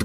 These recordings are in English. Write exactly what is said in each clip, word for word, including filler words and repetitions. the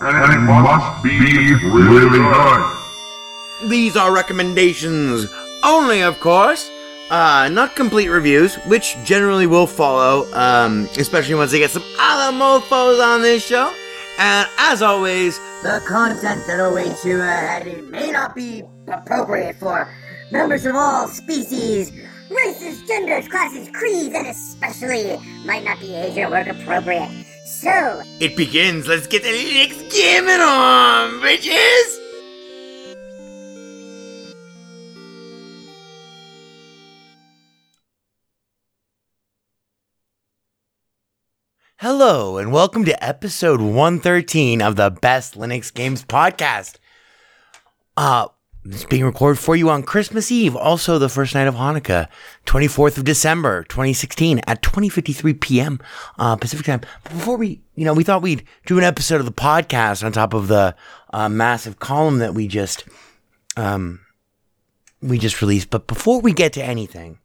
and it must be really good. These are recommendations only, of course. Uh, not complete reviews, which generally will follow, um, especially once they get some other mofos on this show. And as always, the content that awaits you ahead may not be appropriate for members of all species, races, genders, classes, creeds, and especially might not be age or work appropriate. So, it begins. Let's get the Linux gaming on, bitches! Hello, and welcome to episode one thirteen of the Best Linux Games Podcast. Uh, it's being recorded for you on Christmas Eve, also the first night of Hanukkah, twenty-fourth of December, twenty sixteen, at twenty fifty-three p.m. Uh, Pacific time. But before we, you know, we thought we'd do an episode of the podcast on top of the uh, massive column that we just, um, we just released. But before we get to anything...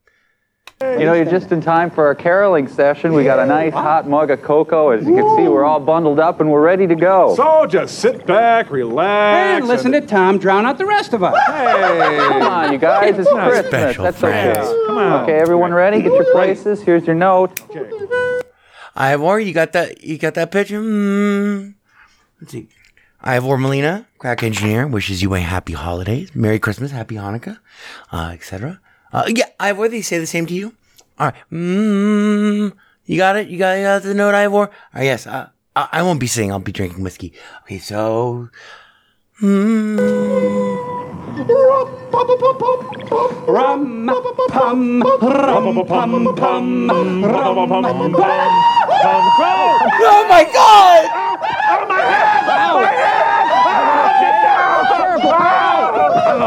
You know, you're just in time for our caroling session. We got a nice hot mug of cocoa. As you can see, we're all bundled up and we're ready to go. So just sit back, relax. And listen and... to Tom drown out the rest of us. Hey, come on, you guys. It's Christmas. Special That's friends. Okay. Come on. Okay, everyone ready? Get your places. Here's your note. Okay. Ivor, you got that? You got that picture? Mm. Let's see. Ivor Molina, crack engineer, wishes you a happy holidays, Merry Christmas, Happy Hanukkah, uh, et cetera. Uh, yeah, Ivor, they say the same to you? Alright. Mm, you got it? You got, you got the note, Ivor? Alright, yes. Uh, I, I won't be singing. I'll be drinking whiskey. Okay, so... Oh my God! Out of my head! Out of my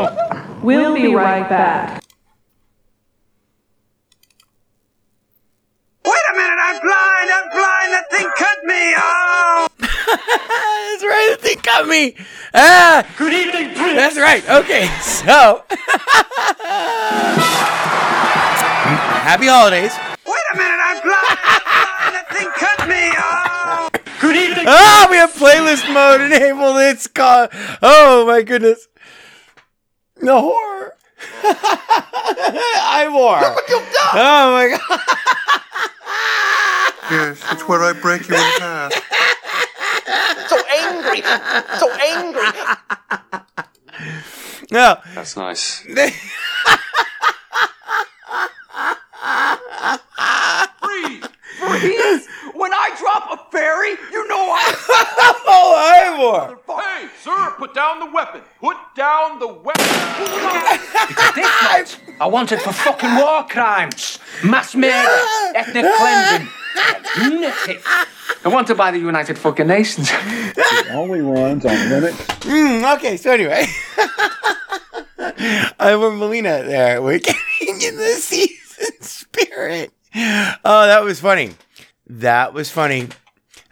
head! Get down! We'll be right back. I'm blind, I'm blind, that thing cut me, oh! That's right, that thing cut me! Ah! Good evening, Prince! That's right, okay, so... Happy holidays. Wait a minute, I'm blind, I'm blind, that thing cut me, oh! Good evening, Prince! Ah, we have playlist mode enabled, it's called... Oh my goodness. The horror! Ivor! Look what you've done! Oh my God! Yes, it's where I break you in half. So angry! So angry! No. That's nice. Freeze! Freeze! When I drop a fairy, you know I... Oh, Ivor! Hey, sir! put down the weapon. Put down the weapon. It's a dick. I want it for fucking war crimes, mass murder, ethnic cleansing, lunatic. I want to buy the United fucking Nations. The only ones on Linux. Mm, okay, so anyway. Ivor Molina there. We're getting in the season spirit. Oh, that was funny. That was funny.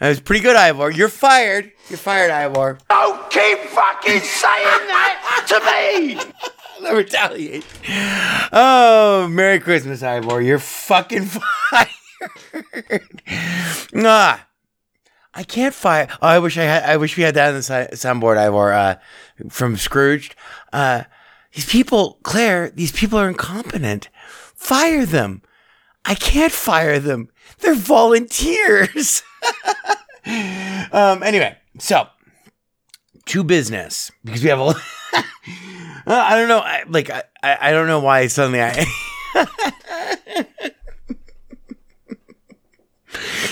That was pretty good, Ivor. You're fired. You're fired, Ivor. Don't keep fucking saying that to me. I'll retaliate. Oh, Merry Christmas, Ivor. You're fucking fired. Nah, I can't fire. Oh, I wish I had. I wish we had that on the si- soundboard, Ivor, uh, from Scrooged. Uh, these people, Claire. These people are incompetent. Fire them. I can't fire them. They're volunteers. um. Anyway, so to business because we have a. uh, I don't know. I, like I, I. I don't know why suddenly I.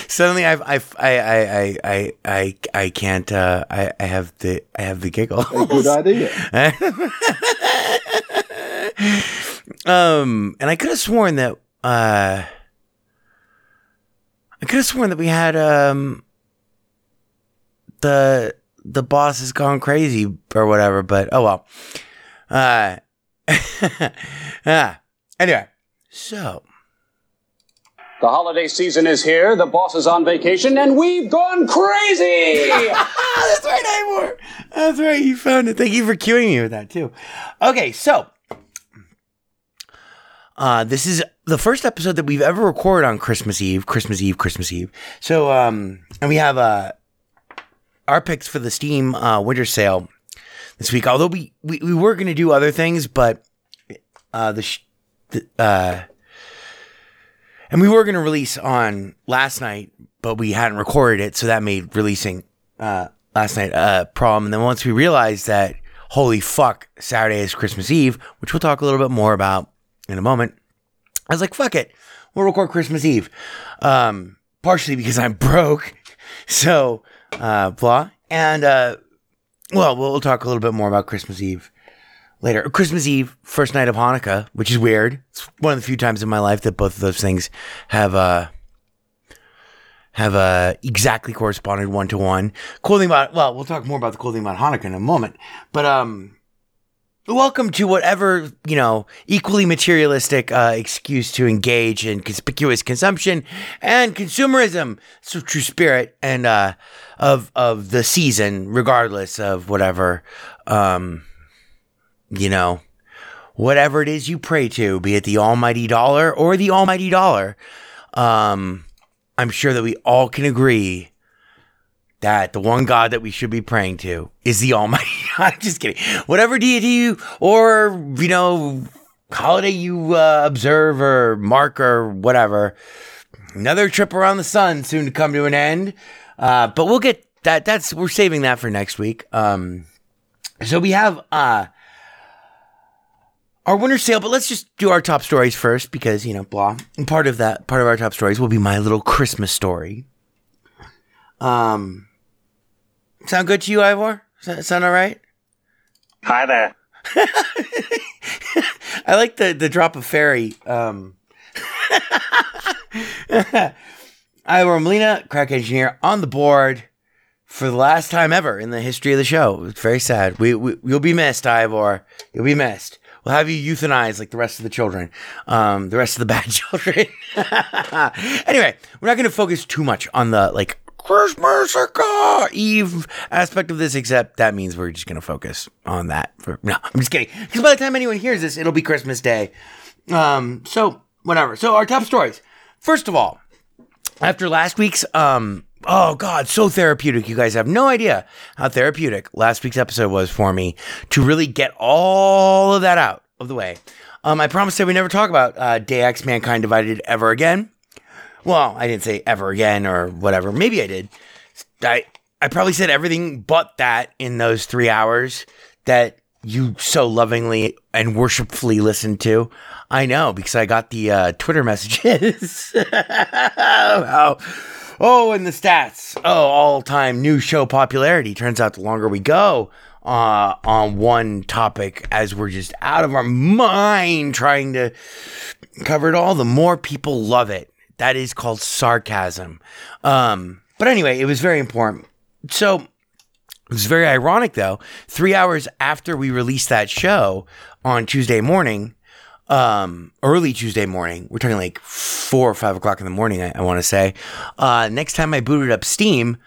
Suddenly, I've, I've, I, I, I, I, I can't. Uh, I, I have the, I have the giggles. A good idea. um, and I could have sworn that. Uh, I could have sworn that we had um. The the boss has gone crazy or whatever, but oh well. Uh, ah, anyway, so. The holiday season is here, the boss is on vacation, and we've gone crazy! That's right, Ivor! That's right, you found it. Thank you for cueing me with that, too. Okay, so, uh, this is the first episode that we've ever recorded on Christmas Eve, Christmas Eve, Christmas Eve. So, um, and we have uh, our picks for the Steam uh, winter sale this week, although we, we, we were going to do other things, but uh, the... Sh- the uh, and we were going to release on last night, but we hadn't recorded it, so that made releasing uh, last night a problem. And then once we realized that, holy fuck, Saturday is Christmas Eve, which we'll talk a little bit more about in a moment, I was like, fuck it, we'll record Christmas Eve. Um, partially because I'm broke, so uh, blah. And, uh, well, we'll talk a little bit more about Christmas Eve later. Christmas Eve, first night of Hanukkah, which is weird. It's one of the few times in my life that both of those things have uh, have uh, exactly corresponded one to one. Cool thing about well, we'll talk more about the cool thing about Hanukkah in a moment. But um, welcome to whatever you know, equally materialistic uh, excuse to engage in conspicuous consumption and consumerism. It's the true spirit and uh, of of the season, regardless of whatever. Um, You know, whatever it is you pray to, be it the almighty dollar or the almighty dollar, um, I'm sure that we all can agree that the one God that we should be praying to is the almighty. I'm just kidding. Whatever deity you or, you know, holiday you uh, observe or mark or whatever. Another trip around the sun soon to come to an end. Uh, but we'll get that. That's we're saving that for next week. Um, so we have... Uh, Our winter sale, but let's just do our top stories first because, you know, blah. And part of that, part of our top stories will be my little Christmas story. Um, sound good to you, Ivor? Sound, sound all right? Hi there. I like the, the drop of fairy. Um, Ivor Molina, crack engineer, on the board for the last time ever in the history of the show. It's very sad. We, we, you'll be missed, Ivor. You'll be missed. We'll have you euthanized like the rest of the children, um, the rest of the bad children. Anyway, we're not going to focus too much on the like Christmas Eve aspect of this, except that means we're just going to focus on that. For, no, I'm just kidding. Because by the time anyone hears this, it'll be Christmas Day. Um, so whatever. So our top stories. First of all, after last week's, um, oh God, so therapeutic. You guys have no idea how therapeutic last week's episode was for me to really get all of that out of the way. Um, I promised that we never talk about uh, Deus Ex: Mankind Divided ever again. Well, I didn't say ever again or whatever. Maybe I did. I I probably said everything but that in those three hours that you so lovingly and worshipfully listened to. I know because I got the uh, Twitter messages. Wow. Oh, and the stats. Oh, all-time new show popularity. Turns out the longer we go uh, on one topic, as we're just out of our mind trying to cover it all, the more people love it. That is called sarcasm. Um, but anyway, it was very important. So it's very ironic, though. Three hours after we released that show on Tuesday morning, um, early Tuesday morning, we're talking like four or five o'clock in the morning, I, I want to say. Uh, next time I booted up Steam,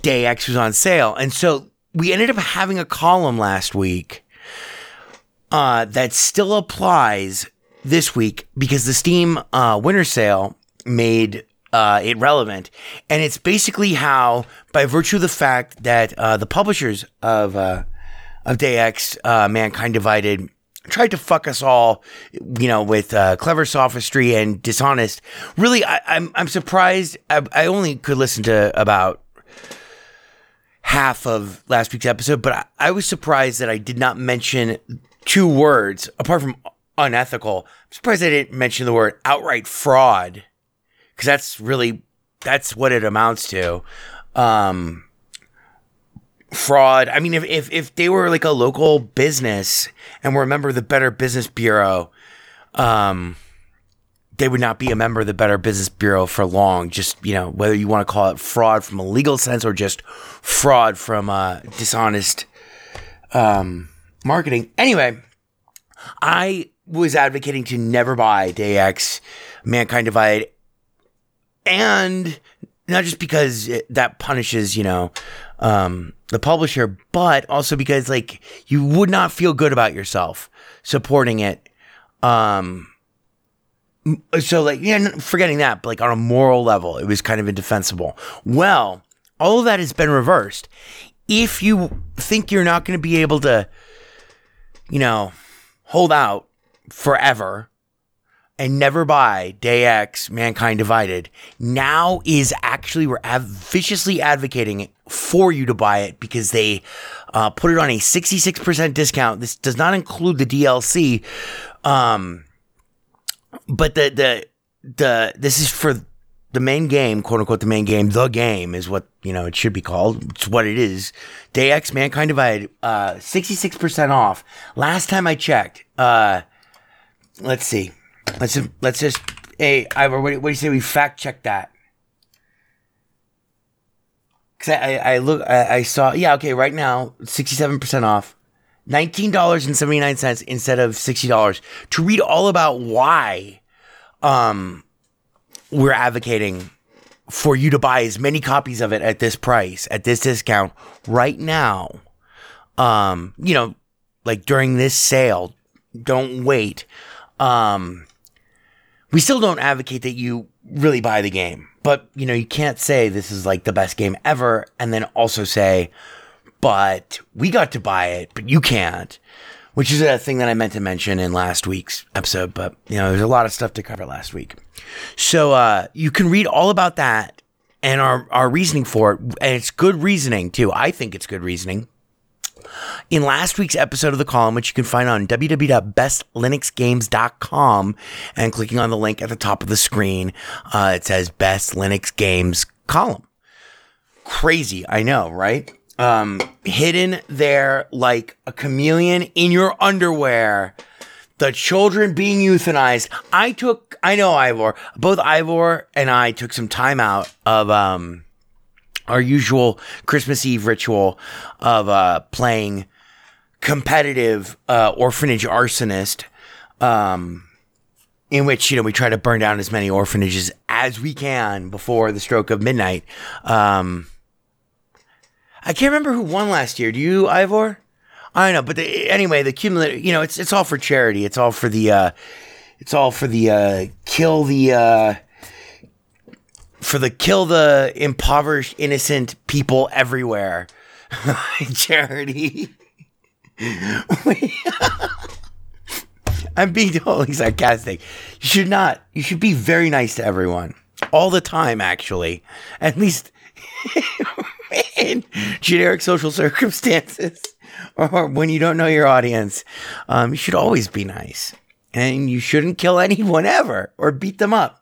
Day X was on sale. And so we ended up having a column last week uh, that still applies this week because the Steam uh, winter sale made Uh, it relevant, and it's basically how, by virtue of the fact that uh, the publishers of uh, of Day X, uh, Mankind Divided, tried to fuck us all, you know, with uh, clever sophistry and dishonest. Really, I, I'm I'm surprised. I, I only could listen to about half of last week's episode, but I, I was surprised that I did not mention two words apart from unethical. I'm surprised I didn't mention the word outright fraud. Because that's really, that's what it amounts to. Um, fraud. I mean, if, if if they were like a local business and were a member of the Better Business Bureau, um, they would not be a member of the Better Business Bureau for long. Just, you know, whether you want to call it fraud from a legal sense or just fraud from uh, dishonest um, marketing. Anyway, I was advocating to never buy Day X, Mankind Divided. And not just because it, that punishes, you know, um, the publisher, but also because, like, you would not feel good about yourself supporting it. Um, so, like, yeah, forgetting that, but, like, on a moral level, it was kind of indefensible. Well, all of that has been reversed. If you think you're not going to be able to, you know, hold out forever and never buy Day X, Mankind Divided, now is actually, we're av- viciously advocating for you to buy it because they uh, put it on a sixty-six percent discount. This does not include the D L C, um, but the, the the this is for the main game, quote unquote, the main game. The game is what, you know, it should be called. It's what it is. Day X, Mankind Divided, uh, sixty-six percent off. Last time I checked, uh, let's see. Let's let's just, hey, Ivor, what, what do you say we fact check that? Cause I, I, I look, I, I saw, yeah, okay, right now, sixty-seven percent off, nineteen dollars and seventy-nine cents instead of sixty dollars. To read all about why, um, we're advocating for you to buy as many copies of it at this price, at this discount right now, um, you know, like during this sale, don't wait. Um, we still don't advocate that you really buy the game, but, you know, you can't say this is like the best game ever and then also say, but we got to buy it, but you can't, which is a thing that I meant to mention in last week's episode. But, you know, there's a lot of stuff to cover last week. So, uh, you can read all about that and our, our reasoning for it. And it's good reasoning too. I think it's good reasoning. In last week's episode of the column, which you can find on w w w dot best linux games dot com and clicking on the link at the top of the screen, uh, it says Best Linux Games column. Crazy, I know, right? Um, hidden there like a chameleon in your underwear. The children being euthanized. I took, I know Ivor, both Ivor and I took some time out of, um, our usual Christmas Eve ritual of uh, playing competitive uh, orphanage arsonist, um, in which, you know, we try to burn down as many orphanages as we can before the stroke of midnight. Um, I can't remember who won last year. Do you, Ivor? I don't know, but the, anyway, the cumulative, you know, it's it's all for charity. It's all for the, uh, it's all for the uh, kill the. Uh, For the kill the impoverished innocent people everywhere charity. I'm being totally sarcastic. You should not. You should be very nice to everyone all the time. Actually, at least in generic social circumstances or when you don't know your audience, um, you should always be nice, and you shouldn't kill anyone ever or beat them up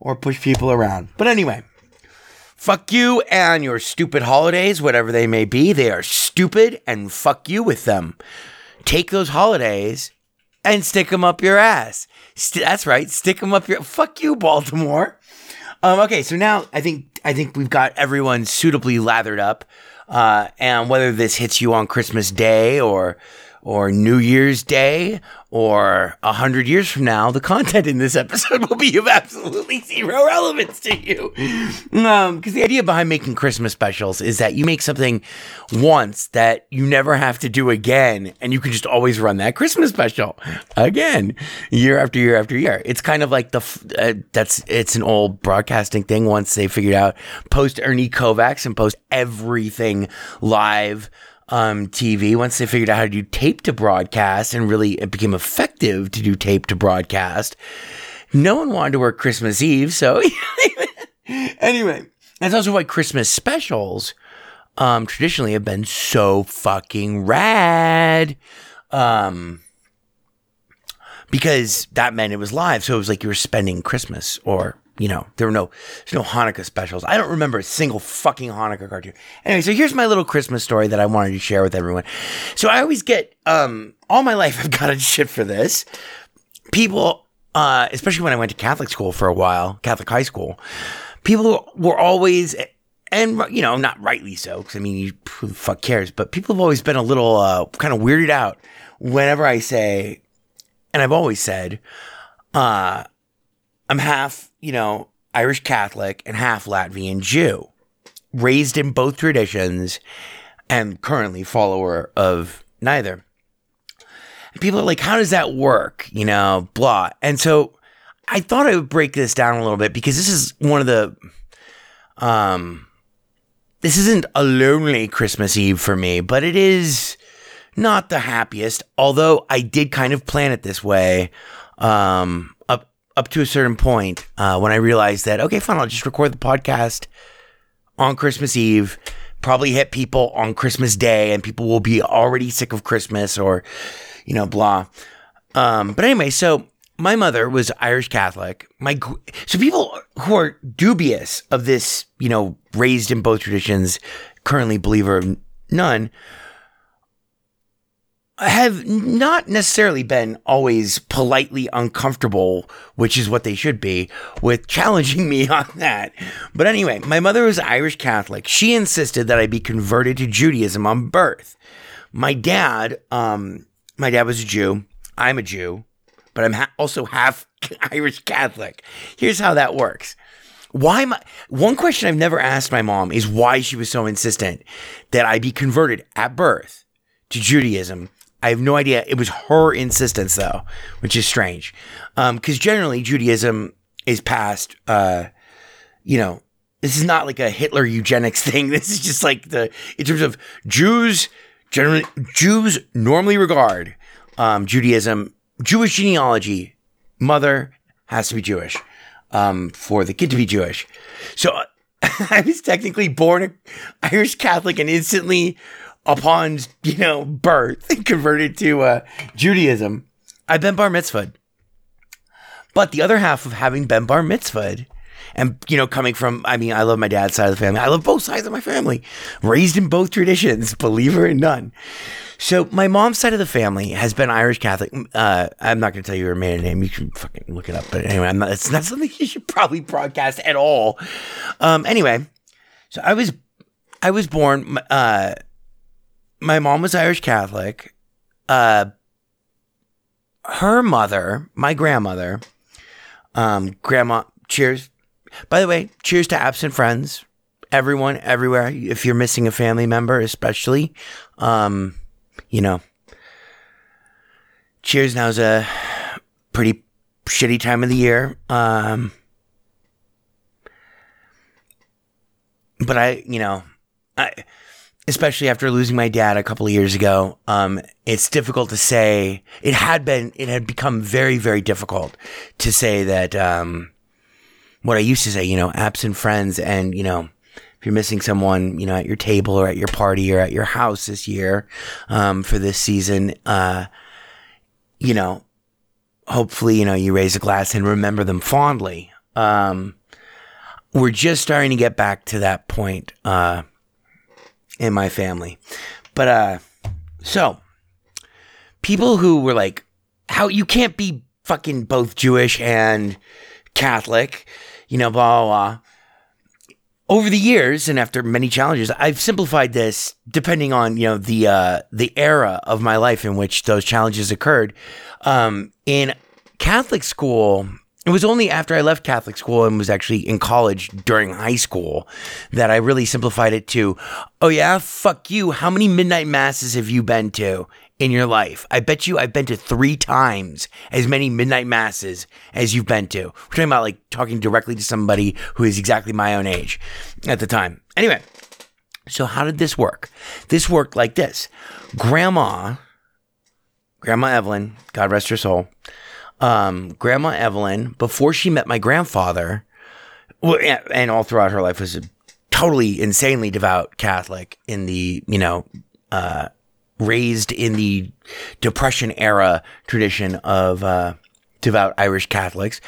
or push people around. But anyway, Fuck you and your stupid holidays, whatever they may be. They are stupid, and fuck you with them. Take those holidays and stick them up your ass. St- that's right, stick them up your. Fuck you, Baltimore. Um, okay, so now I think I think we've got everyone suitably lathered up, uh, and whether this hits you on Christmas Day or or New Year's Day or a hundred years from now, the content in this episode will be of absolutely zero relevance to you. Um, because the idea behind making Christmas specials is that you make something once that you never have to do again, and you can just always run that Christmas special again, year after year after year. It's kind of like the uh, that's it's an old broadcasting thing. Once they figured out post Ernie Kovacs and post everything live. Um, T V, once they figured out how to do tape to broadcast, and really it became effective to do tape to broadcast, no one wanted to work Christmas Eve. So anyway, that's also why Christmas specials um, traditionally have been so fucking rad, um, because that meant it was live. So it was like you were spending Christmas, or you know, there were no, there's no Hanukkah specials. I don't remember a single fucking Hanukkah cartoon. Anyway, so here's my little Christmas story that I wanted to share with everyone. So I always get, um, all my life I've gotten shit for this. People, uh, especially when I went to Catholic school for a while, Catholic high school, people were always, and, you know, not rightly so, because I mean, you, who the fuck cares, but people have always been a little, uh, kind of weirded out whenever I say, and I've always said, uh, I'm half, you know, Irish Catholic and half Latvian Jew, raised in both traditions and currently follower of neither. And people are like, how does that work? You know, blah. And so I thought I would break this down a little bit, because this is one of the, um, this isn't a lonely Christmas Eve for me, but it is not the happiest, although I did kind of plan it this way, um, up to a certain point, uh, when I realized that, okay, fine, I'll just record the podcast on Christmas Eve, probably hit people on Christmas Day, and people will be already sick of Christmas, or, you know, blah. Um, but anyway, so my mother was Irish Catholic. My So people who are dubious of this, you know, raised in both traditions, currently believer of none, have not necessarily been always politely uncomfortable, which is what they should be, with challenging me on that. But anyway, my mother was Irish Catholic. She insisted that I be converted to Judaism on birth. My dad, um, my dad was a Jew. I'm a Jew, but I'm ha- also half Irish Catholic. Here's how that works. Why my one question I've never asked my mom is why she was so insistent that I be converted at birth to Judaism. I have no idea. It was her insistence, though, which is strange. Um, 'cause generally Judaism is passed, uh, you know, this is not like a Hitler eugenics thing. This is just like the, in terms of Jews, generally Jews normally regard, um, Judaism, Jewish genealogy, mother has to be Jewish, um, for the kid to be Jewish. So I was technically born Irish Catholic and instantly, upon, you know, birth, converted to uh, Judaism. I've been bar mitzvahed. But the other half of having been bar mitzvahed and, you know, coming from, I mean, I love my dad's side of the family. I love both sides of my family. Raised in both traditions, believer in none. So my mom's side of the family has been Irish Catholic. Uh, I'm not going to tell you her maiden name. You can fucking look it up. But anyway, I'm not, it's not something you should probably broadcast at all. Um, anyway, so I was, I was born... Uh, My mom was Irish Catholic. Uh, her mother, my grandmother, um, grandma, cheers. By the way, cheers to absent friends, everyone, everywhere. If you're missing a family member, especially, um, you know, cheers. Now is a pretty shitty time of the year. Um, but I, you know, I... especially after losing my dad a couple of years ago, um, it's difficult to say. It had been, it had become very, very difficult to say that, um, what I used to say, you know, absent friends and, you know, if you're missing someone, you know, at your table or at your party or at your house this year, um, for this season, uh, you know, hopefully, you know, you raise a glass and remember them fondly. Um, we're just starting to get back to that point uh, in my family. But uh, so people who were like, how you can't be fucking both Jewish and Catholic, you know, blah, blah, blah. Over the years, and after many challenges, I've simplified this depending on, you know, the uh, the era of my life in which those challenges occurred. Um, in Catholic school, it was only after I left Catholic school and was actually in college during high school that I really simplified it to, oh yeah, fuck you, how many midnight masses have you been to in your life? I bet you I've been to three times as many midnight masses as you've been to. We're talking about like talking directly to somebody who is exactly my own age at the time. Anyway, so how did this work? This worked like this. Grandma, Grandma Evelyn, God rest her soul, um, Grandma Evelyn, before she met my grandfather, and all throughout her life, was a totally insanely devout Catholic in the, you know, uh, raised in the Depression era tradition of uh, devout Irish Catholics.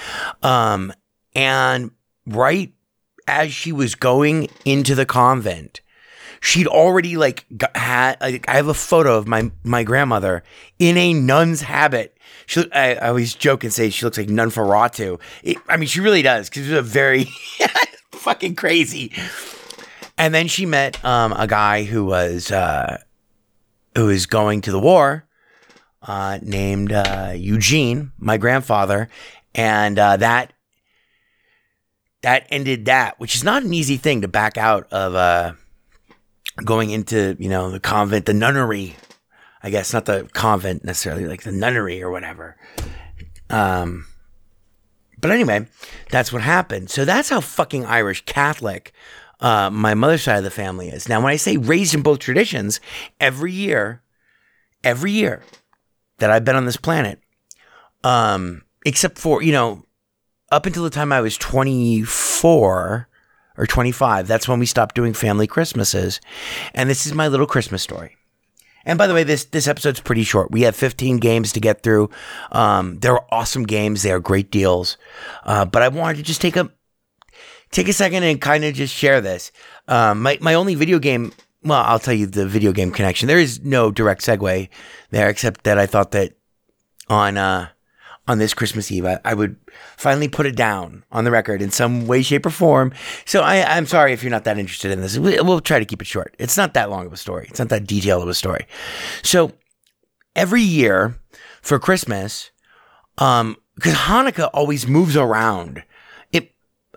Um, and right as she was going into the convent, she'd already like had, like, I have a photo of my, my grandmother in a nun's habit. She, I, I always joke and say she looks like Nun Ferratu. It, I mean, she really does, because she's a very fucking crazy. And then she met um, a guy who was, uh, who is going to the war, uh, named uh, Eugene, my grandfather, and uh, that that ended that, which is not an easy thing to back out of uh, going into, you know, the convent, the nunnery, I guess, not the convent necessarily, like the nunnery or whatever. Um, but anyway, that's what happened. So that's how fucking Irish Catholic Uh, my mother's side of the family is. Now, when I say raised in both traditions, every year, every year that I've been on this planet, um, except for, you know, up until the time I was twenty-four or twenty-five, that's when we stopped doing family Christmases. And this is my little Christmas story. And by the way, this, this episode's pretty short. We have fifteen games to get through. Um, they're awesome games. They are great deals. Uh, but I wanted to just take a Take a second and kind of just share this. Um, my, my only video game, well, I'll tell you the video game connection. There is no direct segue there, except that I thought that on uh, on this Christmas Eve, I, I would finally put it down on the record in some way, shape, or form. So I, I'm sorry if you're not that interested in this. We, we'll try to keep it short. It's not that long of a story. It's not that detailed of a story. So every year for Christmas, um, because Hanukkah always moves around.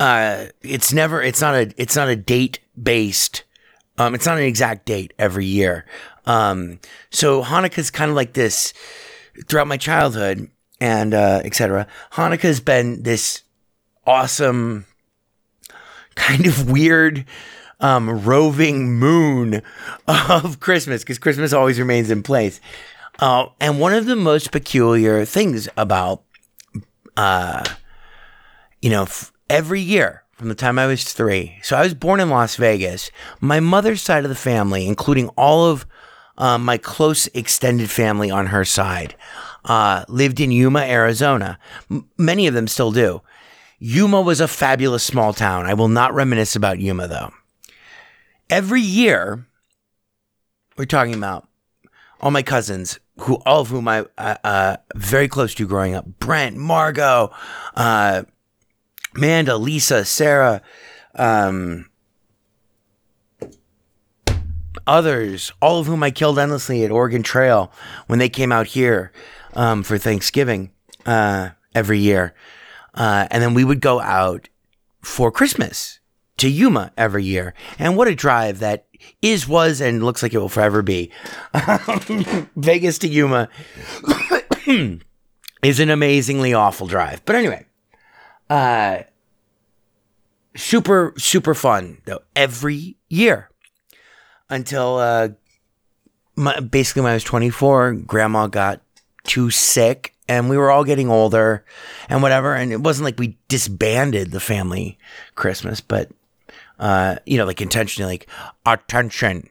Uh, it's never, it's not a, it's not a date based, um, it's not an exact date every year. Um, so Hanukkah's kind of like this throughout my childhood and, uh, et cetera. Hanukkah's been this awesome kind of weird, um, roving moon of Christmas, because Christmas always remains in place. Uh, and one of the most peculiar things about, uh, you know, f- every year from the time I was three. So I was born in Las Vegas. My mother's side of the family, including all of uh, my close extended family on her side, uh, lived in Yuma, Arizona. M- many of them still do. Yuma was a fabulous small town. I will not reminisce about Yuma, though. Every year, we're talking about all my cousins, who all of whom I uh, uh, very close to growing up. Brent, Margot, uh, Amanda, Lisa, Sarah, um, others, all of whom I killed endlessly at Oregon Trail when they came out here um, for Thanksgiving uh, every year. Uh, and then we would go out for Christmas to Yuma every year. And what a drive that is, was, and looks like it will forever be. Vegas to Yuma is an amazingly awful drive. But anyway. Uh, super, super fun, though, every year until uh, my, basically when I was twenty-four, Grandma got too sick, and we were all getting older and whatever, and it wasn't like we disbanded the family Christmas, but, uh, you know, like intentionally, like, attention,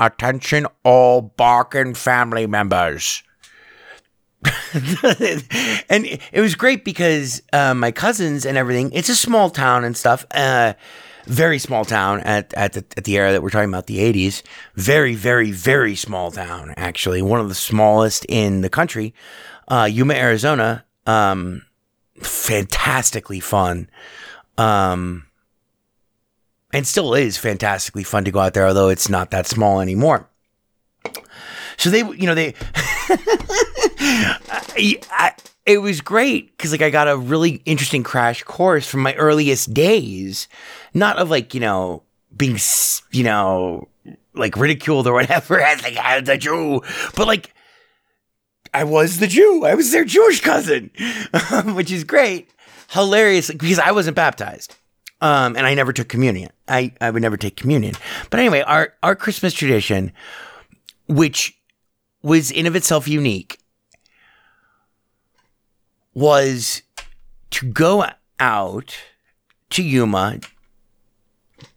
attention all barking family members. And it was great because uh, my cousins and everything, it's a small town and stuff, uh, very small town at, at, the, at the era that we're talking about, the eighties. Very, very, very small town, actually. One of the smallest in the country, uh, Yuma, Arizona. Um, fantastically fun. Um, and still is fantastically fun to go out there, although it's not that small anymore. So they, you know, they... I, I, it was great because, like, I got a really interesting crash course from my earliest days, not of, like, you know, being, you know, like, ridiculed or whatever as, like, as a Jew, but, like, I was the Jew. I was their Jewish cousin, which is great. Hilarious, because I wasn't baptized, um, and I never took communion. I, I would never take communion. But anyway, our, our Christmas tradition, which was in of itself unique, was to go out to Yuma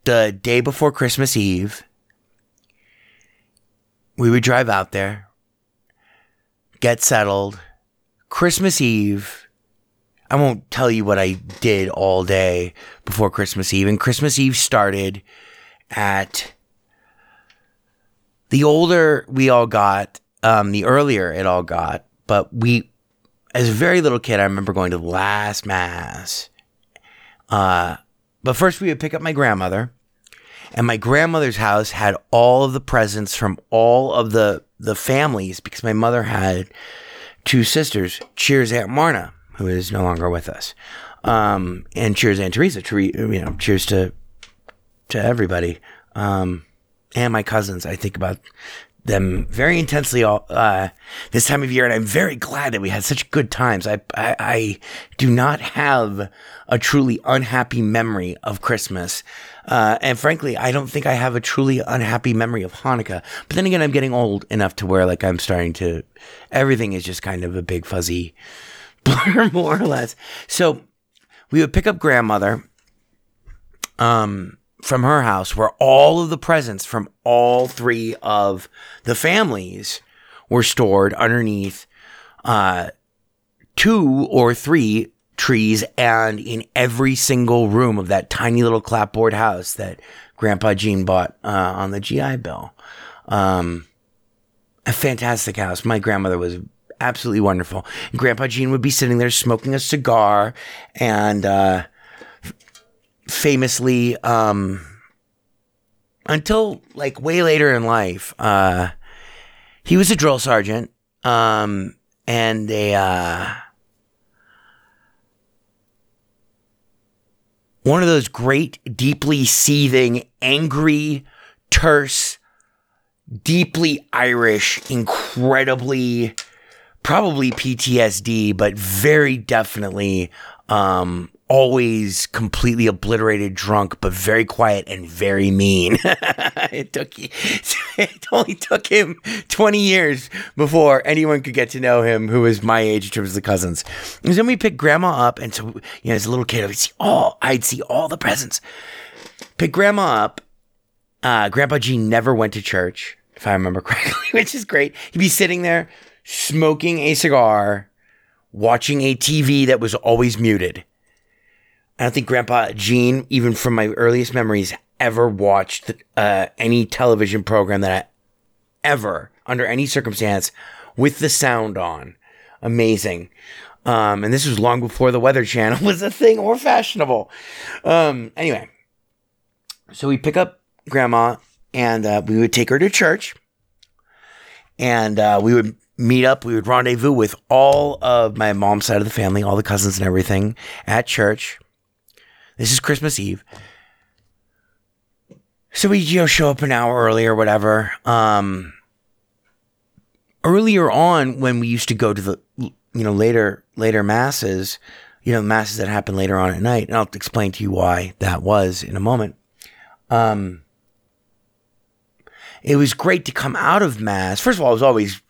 the day before Christmas Eve. We would drive out there, get settled. Christmas Eve, I won't tell you what I did all day before Christmas Eve. And Christmas Eve started at, the older we all got, um, the earlier it all got, but we... As a very little kid, I remember going to the last mass. Uh, but first we would pick up my grandmother, and my grandmother's house had all of the presents from all of the, the families, because my mother had two sisters. Cheers, Aunt Marna, who is no longer with us. Um, and cheers, Aunt Teresa. Tre- you know, cheers to, to everybody. Um, and my cousins, I think about them very intensely all uh, this time of year, and I'm very glad that we had such good times. I, I I do not have a truly unhappy memory of Christmas, uh, and frankly, I don't think I have a truly unhappy memory of Hanukkah. But then again, I'm getting old enough to where, like, I'm starting to, everything is just kind of a big fuzzy blur, more or less. So we would pick up grandmother, um. from her house, where all of the presents from all three of the families were stored underneath uh, two or three trees, and in every single room of that tiny little clapboard house that Grandpa Gene bought uh, on the G I Bill. Um, a fantastic house. My grandmother was absolutely wonderful. Grandpa Gene would be sitting there smoking a cigar and... Uh, famously, um, until, like, way later in life, uh, he was a drill sergeant, um, and a, uh, one of those great, deeply seething, angry, terse, deeply Irish, incredibly, probably P T S D, but very definitely, um, always completely obliterated, drunk, but very quiet and very mean. It took, it only took him twenty years before anyone could get to know him who was my age in terms of the cousins. And then we picked Grandma up, and so, you know, as a little kid, I would see all, I'd see all the presents. Pick Grandma up. Uh, Grandpa Gene never went to church, if I remember correctly, which is great. He'd be sitting there smoking a cigar, watching a T V that was always muted. I don't think Grandpa Gene, even from my earliest memories, ever watched uh, any television program that I ever, under any circumstance, with the sound on. Amazing. Um, and this was long before the Weather Channel was a thing or fashionable. Um, anyway, so we pick up Grandma, and uh, we would take her to church, and uh, we would... meet up. We would rendezvous with all of my mom's side of the family, all the cousins and everything, at church. This is Christmas Eve. So we, you know, show up an hour early or whatever. Um, earlier on, when we used to go to the, you know, later, later masses, you know, masses that happen later on at night, and I'll explain to you why that was in a moment. Um, it was great to come out of mass. First of all, it was always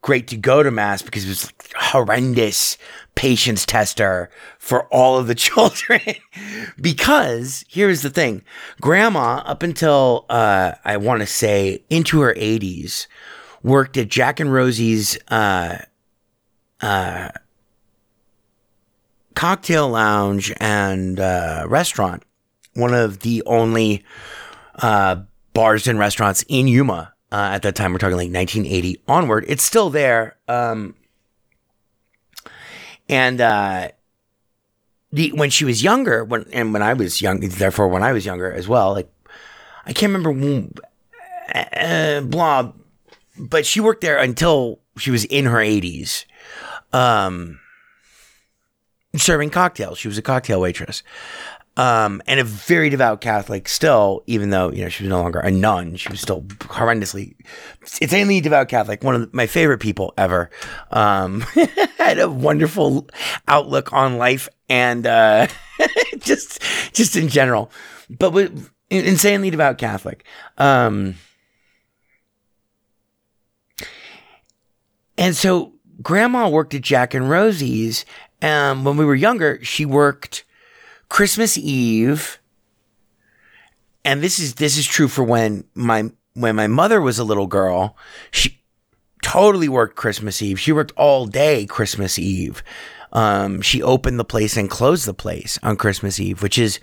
great to go to mass because it was like horrendous patience tester for all of the children. Because here's the thing. Grandma, up until, uh, I want to say into her eighties, worked at Jack and Rosie's, uh, uh, cocktail lounge and uh, restaurant, one of the only uh, bars and restaurants in Yuma uh, at that time. We're talking like nineteen eighty onward. It's still there. Um, and uh, the when she was younger, when and when I was young, therefore when I was younger as well, like I can't remember when, uh, blah, but she worked there until she was in her eighties, um, serving cocktails. She was a cocktail waitress. Um, and a very devout Catholic still, even though, you know, she was no longer a nun. She was still horrendously, insanely devout Catholic. One of my favorite people ever. Um, had a wonderful outlook on life and, uh, just, just in general, but with, insanely devout Catholic. Um, and so grandma worked at Jack and Rosie's. Um, when we were younger, she worked Christmas Eve, and this is this is true for when my when my mother was a little girl. She totally worked Christmas Eve. She worked all day Christmas Eve. Um, she opened the place and closed the place on Christmas Eve, which is,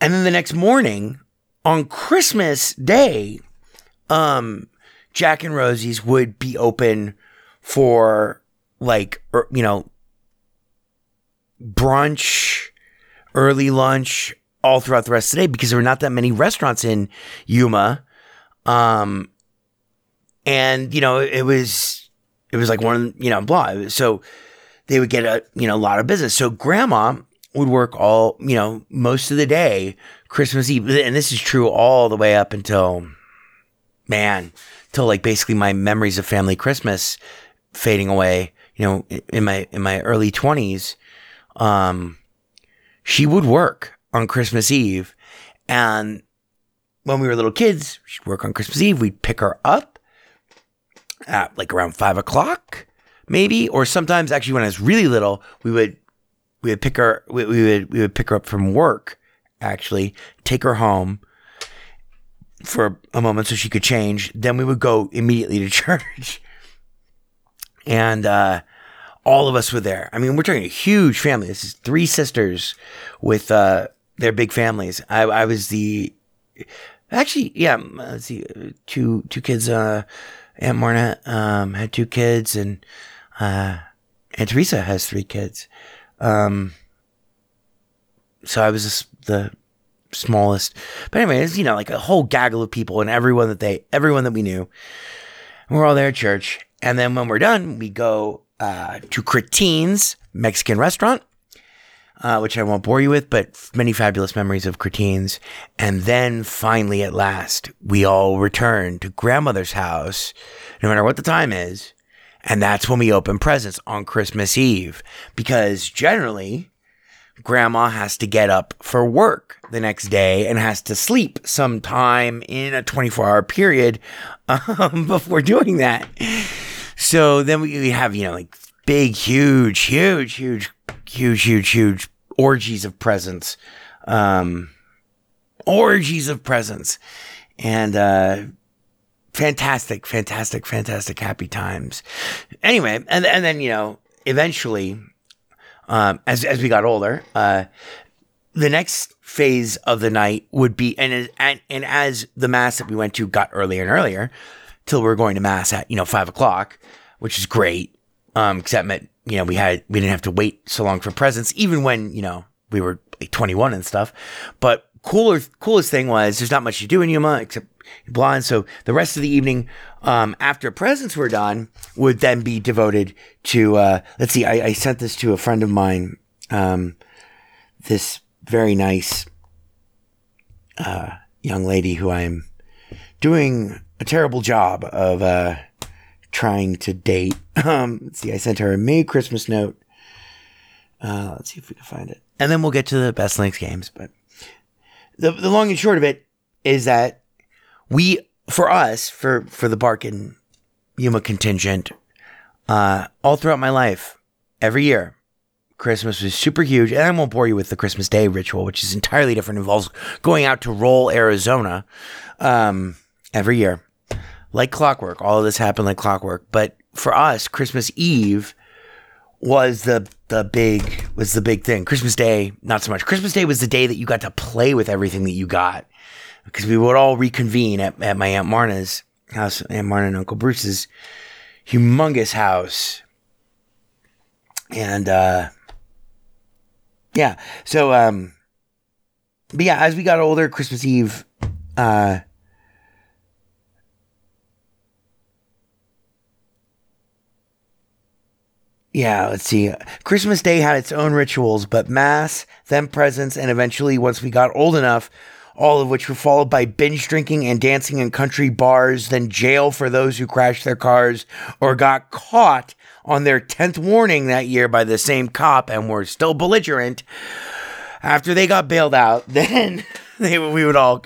and then the next morning on Christmas Day, um, Jack and Rosie's would be open for like er, you know. brunch, early lunch, all throughout the rest of the day, because there were not that many restaurants in Yuma. Um, and you know, it was, it was like one, you know, blah. So they would get a, you know, a lot of business. So grandma would work all, you know, most of the day, Christmas Eve. And this is true all the way up until, man, till like basically my memories of family Christmas fading away, you know, in my, in my early twenties. Um, she would work on Christmas Eve, and when we were little kids, she'd work on Christmas Eve. We'd pick her up at like around five o'clock, maybe, or sometimes actually when I was really little, we would we would pick her we, we would we would pick her up from work, actually take her home for a moment so she could change. Then we would go immediately to church, and uh. All of us were there. I mean, we're talking a huge family. This is three sisters with uh, their big families. I, I was the, actually, yeah, let's see, two two kids. Uh, Aunt Marna um, had two kids, and uh, Aunt Teresa has three kids. Um, so I was the smallest. But anyway, it's, you know, like a whole gaggle of people, and everyone that they, everyone that we knew, and we're all there at church. And then when we're done, we go Uh, to Cretine's Mexican restaurant, uh, which I won't bore you with, but many fabulous memories of Cretine's. And then finally, at last, we all return to grandmother's house, no matter what the time is. And that's when we open presents on Christmas Eve, because generally grandma has to get up for work the next day and has to sleep sometime in a twenty-four hour period um, before doing that. So then we have, you know, like big, huge, huge, huge, huge, huge, huge orgies of presents, um, orgies of presents, and uh, fantastic, fantastic, fantastic happy times. Anyway, and and then, you know, eventually, um, as as we got older, uh, the next phase of the night would be, and and and as the mass that we went to got earlier and earlier, till we were going to mass at, you know, five o'clock, which is great. Um, cause that meant, you know, we had, we didn't have to wait so long for presents, even when, you know, we were like twenty-one and stuff. But cooler, coolest thing was there's not much to do in Yuma except blah. And so the rest of the evening, um, after presents were done, would then be devoted to, uh, let's see, I, I sent this to a friend of mine, um, this very nice, uh, young lady who I'm doing a terrible job of uh, trying to date. Um, let's see, I sent her a May Christmas note. Uh, let's see if we can find it. And then we'll get to the Best Links games. But the the long and short of it is that we, for us, for, for the Bark and Yuma contingent, uh, all throughout my life, every year, Christmas was super huge. And I won't bore you with the Christmas Day ritual, which is entirely different. It involves going out to Roll, Arizona, um, every year. Like clockwork. All of this happened like clockwork. But for us, Christmas Eve was the the big was the big thing. Christmas Day, not so much. Christmas Day was the day that you got to play with everything that you got, because we would all reconvene at, at my Aunt Marna's house, Aunt Marna and Uncle Bruce's humongous house. And uh, yeah, so um, but yeah, as we got older, Christmas Eve, uh, yeah, let's see. Christmas Day had its own rituals, but mass, then presents, and eventually, once we got old enough, all of which were followed by binge drinking and dancing in country bars, then jail for those who crashed their cars or got caught on their tenth warning that year by the same cop and were still belligerent. After they got bailed out, then they we would all...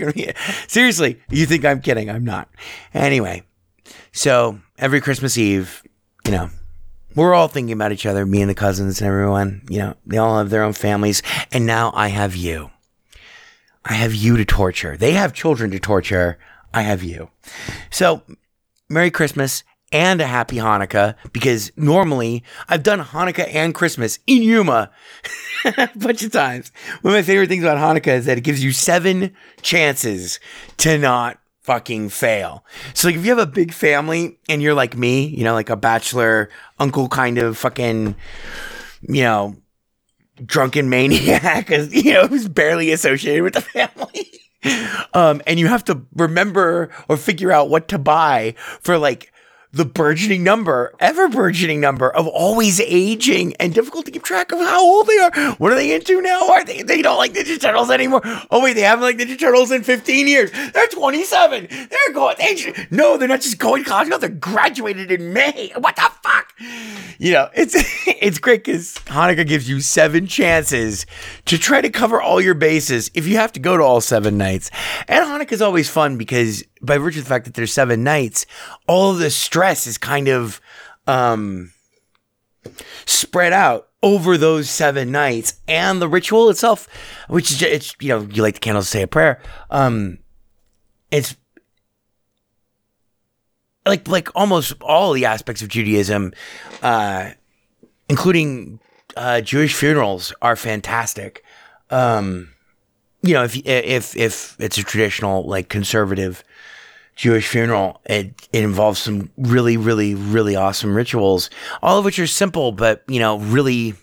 Seriously, you think I'm kidding? I'm not. Anyway, so every Christmas Eve, you know, we're all thinking about each other, me and the cousins and everyone. You know, they all have their own families. And now I have you. I have you to torture. They have children to torture. I have you. So, Merry Christmas and a Happy Hanukkah, because normally I've done Hanukkah and Christmas in Yuma a bunch of times. One of my favorite things about Hanukkah is that it gives you seven chances to not fucking fail. So like, if you have a big family and you're like me, you know, like a bachelor uncle kind of fucking, you know, drunken maniac, you know, who's barely associated with the family. Um, and you have to remember or figure out what to buy for like the burgeoning number, ever burgeoning number of always aging and difficult to keep track of how old they are. What are they into now? Are they, they don't like Ninja Turtles anymore. Oh wait, they haven't liked Ninja Turtles in fifteen years. They're twenty-seven. They're going, they, no, they're not just going to college. No, they're graduated in May. What the fuck? You know, it's, it's great because Hanukkah gives you seven chances to try to cover all your bases if you have to go to all seven nights. And Hanukkah is always fun because by virtue of the fact that there's seven nights, all of the stress is kind of um, spread out over those seven nights, and the ritual itself, which is, it's, you know, you light the candles, say a prayer. Um, it's like like almost all the aspects of Judaism, uh, including uh, Jewish funerals, are fantastic. Um, you know, if if if it's a traditional like conservative Jewish funeral, it, it involves some really, really, really awesome rituals, all of which are simple, but, you know, really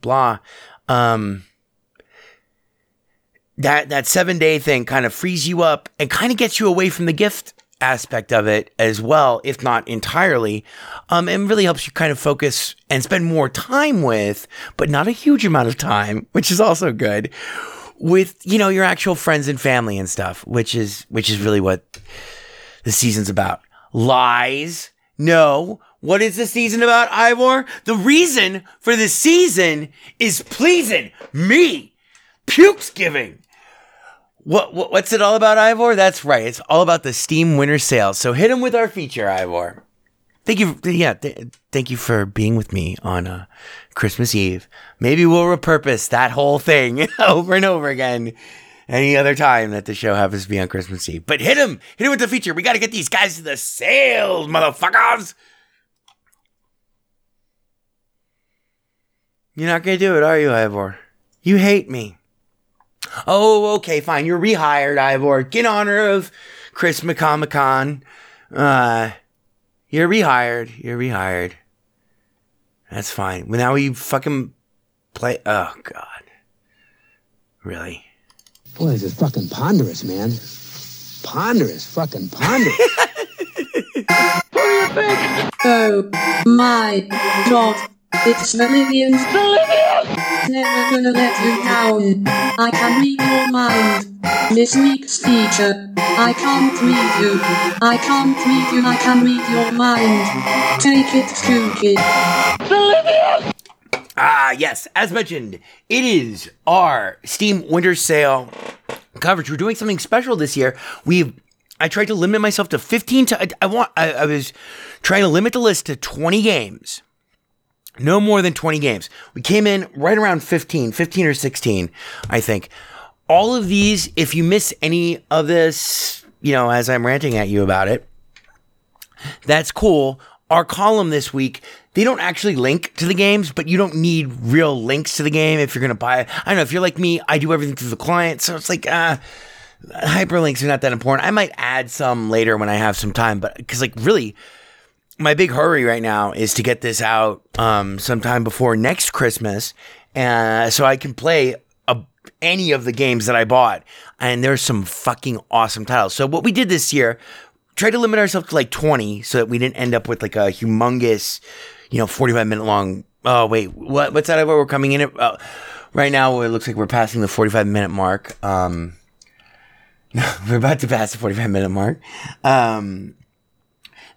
blah. Um, that, that seven day thing kind of frees you up and kind of gets you away from the gift aspect of it as well, if not entirely, um, and really helps you kind of focus and spend more time with, but not a huge amount of time, which is also good, with, you know, your actual friends and family and stuff, which is, which is really what the season's about. Lies. No. What is the season about, Ivor? The reason for the season is pleasing me. Pukes-giving. What, what, what's it all about, Ivor? That's right. It's all about the Steam winter sale. So hit him with our feature, Ivor. Thank you. Yeah. Th- thank you for being with me on uh, Christmas Eve. Maybe we'll repurpose that whole thing over and over again any other time that the show happens to be on Christmas Eve. But hit him! Hit him with the feature! We gotta get these guys to the sales, motherfuckers! You're not gonna do it, are you, Ivor? You hate me. Oh, okay, fine. You're rehired, Ivor. In honor of Chris McComicon. Uh, you're rehired. You're rehired. That's fine. Well, now we fucking play... Oh, God. Really? Boy, this is fucking ponderous, man. Ponderous, fucking ponderous. Who do you think? Oh, my God. It's the Libyans. The Libyans! Never gonna let you down. I can read your mind. This week's feature. I can't read you. I can't read you. I can read your mind. Take it, Scoogie. The Libyans! Ah, yes. As mentioned, it is our Steam Winter Sale coverage. We're doing something special this year. We've I tried to limit myself to fifteen. To, I, I want. I, I was trying to limit the list to twenty games. No more than twenty games. We came in right around fifteen, fifteen or sixteen, I think. All of these, if you miss any of this, you know, as I'm ranting at you about it, that's cool. our column this week, they don't actually link to the games, but you don't need real links to the game if you're going to buy it. I don't know. If you're like me, I do everything through the client. So it's like, uh, hyperlinks are not that important. I might add some later when I have some time, but because like really my big hurry right now is to get this out um, sometime before next Christmas. Uh, so I can play a, any of the games that I bought. And there's some fucking awesome titles. So what we did this year, tried to limit ourselves to like twenty so that we didn't end up with like a humongous, you know, forty-five minute long. Oh, wait, what? What's that? We're coming in at uh, right now. It looks like we're passing the forty-five minute mark. Um, no, we're about to pass the forty-five minute mark. Um,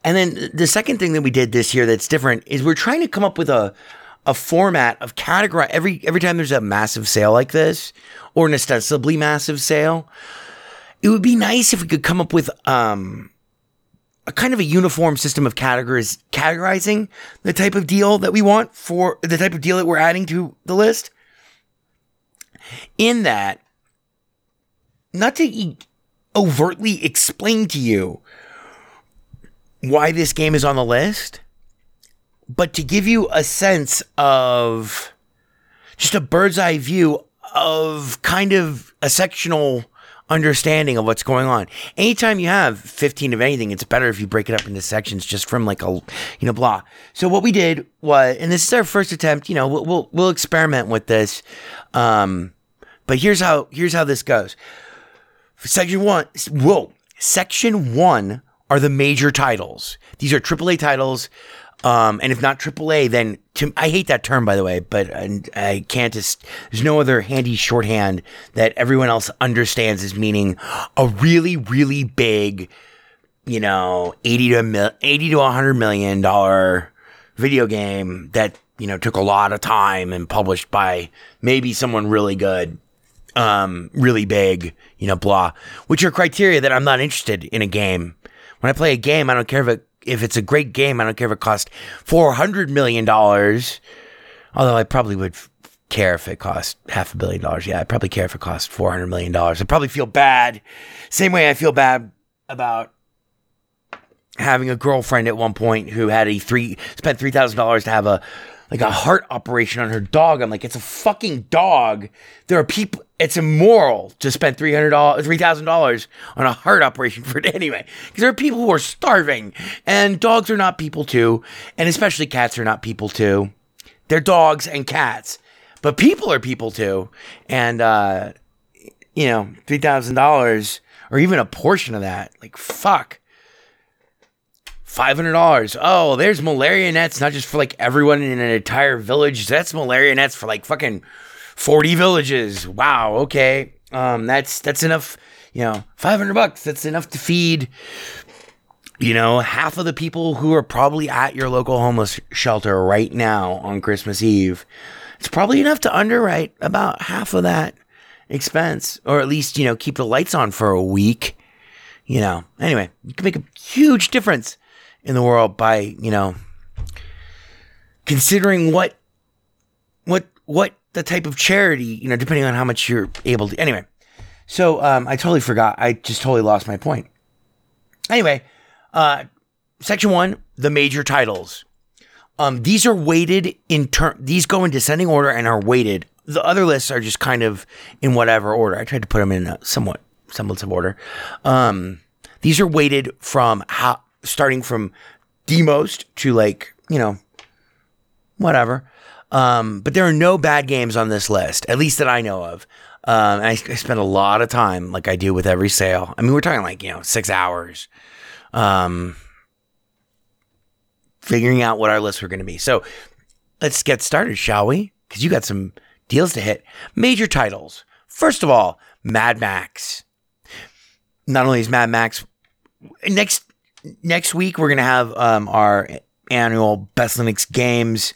and then the second thing that we did this year that's different is we're trying to come up with a a format of categorize every every time there's a massive sale like this or an ostensibly massive sale. It would be nice if we could come up with um. a kind of a uniform system of categories, categorizing the type of deal that we want for the type of deal that we're adding to the list. In that, not to e- overtly explain to you why this game is on the list, but to give you a sense of just a bird's eye view of kind of a sectional understanding of what's going on. Anytime you have fifteen of anything, it's better if you break it up into sections just from like a, you know, blah. So what we did was, and this is our first attempt, you know, we'll, we'll, we'll experiment with this. Um, but here's how, here's how this goes. Section one, whoa, section one are the major titles. These are triple A titles. Um, and if not triple A, then to, I hate that term, by the way, but I, I can't just, there's no other handy shorthand that everyone else understands as meaning a really, really big, you know, eighty to one hundred million dollar video game that, you know, took a lot of time and published by maybe someone really good, um, really big, you know, blah, which are criteria that I'm not interested in a game. When I play a game, I don't care if it If it's a great game, I don't care if it costs four hundred million dollars, although I probably would f- care if it cost half a billion dollars. Yeah, I probably care if it cost four hundred million dollars. I'd probably feel bad, same way I feel bad about having a girlfriend at one point who had a three spent three thousand dollars to have a like a heart operation on her dog. I'm like, it's a fucking dog. There are people, it's immoral to spend three hundred dollars, three thousand dollars on a heart operation for it anyway. Because there are people who are starving, and dogs are not people too. And especially cats are not people too. They're dogs and cats, but people are people too. And, uh, you know, three thousand dollars or even a portion of that, like, fuck. five hundred dollars. Oh, there's malaria nets, not just for like everyone in an entire village. That's malaria nets for like fucking forty villages. Wow. Okay. Um, that's, that's enough, you know, five hundred bucks. That's enough to feed, you know, half of the people who are probably at your local homeless shelter right now on Christmas Eve. It's probably enough to underwrite about half of that expense, or at least, you know, keep the lights on for a week, you know. Anyway, you can make a huge difference in the world by, you know, considering what, what, what the type of charity, you know, depending on how much you're able to. Anyway, so um, I totally forgot. I just totally lost my point. Anyway, uh, section one, the major titles. Um, these are weighted in turn. These go in descending order and are weighted. The other lists are just kind of in whatever order. I tried to put them in a somewhat semblance of order. Um, these are weighted from how. Starting from the most to like, you know, whatever. Um, but there are no bad games on this list, at least that I know of. Um, and I, I spend a lot of time like I do with every sale. I mean, we're talking like, you know, six hours um, figuring out what our lists were going to be. So let's get started, shall we? Because you got some deals to hit. Major titles. First of all, Mad Max. Not only is Mad Max next. Next week, we're going to have um, our annual Best Linux Games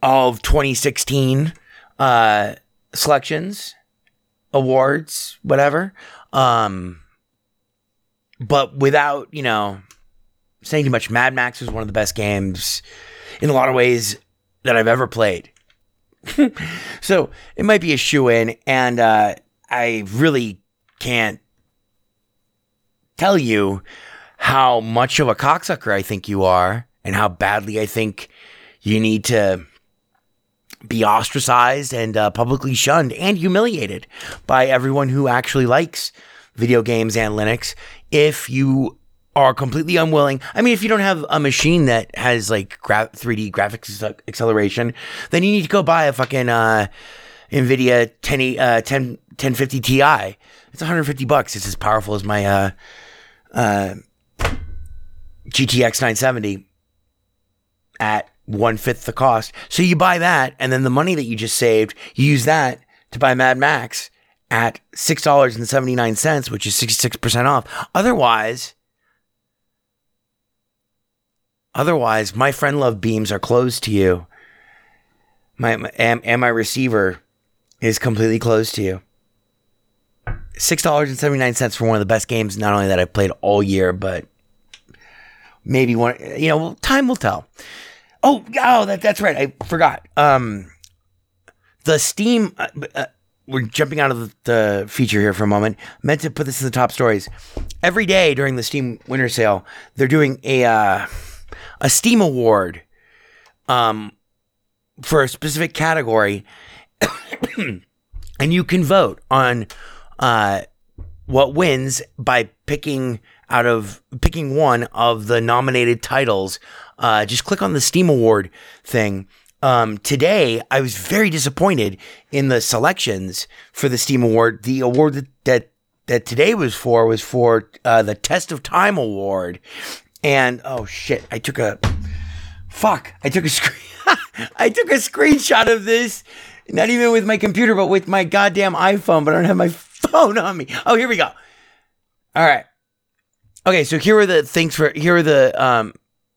of twenty sixteen uh, selections, awards, whatever. Um, but without, you know, saying too much, Mad Max was one of the best games in a lot of ways that I've ever played. So it might be a shoo-in, and uh, I really can't tell you how much of a cocksucker I think you are and how badly I think you need to be ostracized and uh, publicly shunned and humiliated by everyone who actually likes video games and Linux if you are completely unwilling. I mean, if you don't have a machine that has like gra- three D graphics acceleration, then you need to go buy a fucking uh, NVIDIA ten fifty Ti. It's one hundred fifty bucks. It's as powerful as my uh, uh, G T X nine seventy at one-fifth the cost. So you buy that, and then the money that you just saved, you use that to buy Mad Max at six dollars and seventy-nine cents, which is sixty-six percent off. Otherwise, otherwise, my friend love beams are closed to you. My, my and, and my receiver is completely closed to you. six dollars and seventy-nine cents for one of the best games, not only that I've played all year, but maybe one, you know, time will tell. Oh, oh, that, that's right. I forgot. Um, the Steam, uh, uh, we're jumping out of the, the feature here for a moment. Meant to put this in the top stories. Every day during the Steam winter sale, they're doing a uh, a Steam award um, for a specific category, and you can vote on uh, what wins by picking out of picking one of the nominated titles. Uh, just click on the Steam Award thing. Um, today, I was very disappointed in the selections for the Steam Award. The award that that, that today was for was for uh, the Test of Time Award. And, oh, shit, I took a... Fuck, I took a screen... I took a screenshot of this, not even with my computer, but with my goddamn iPhone, but I don't have my phone on me. Oh, here we go. All right. Okay, so here are the things for... Here are the... Um,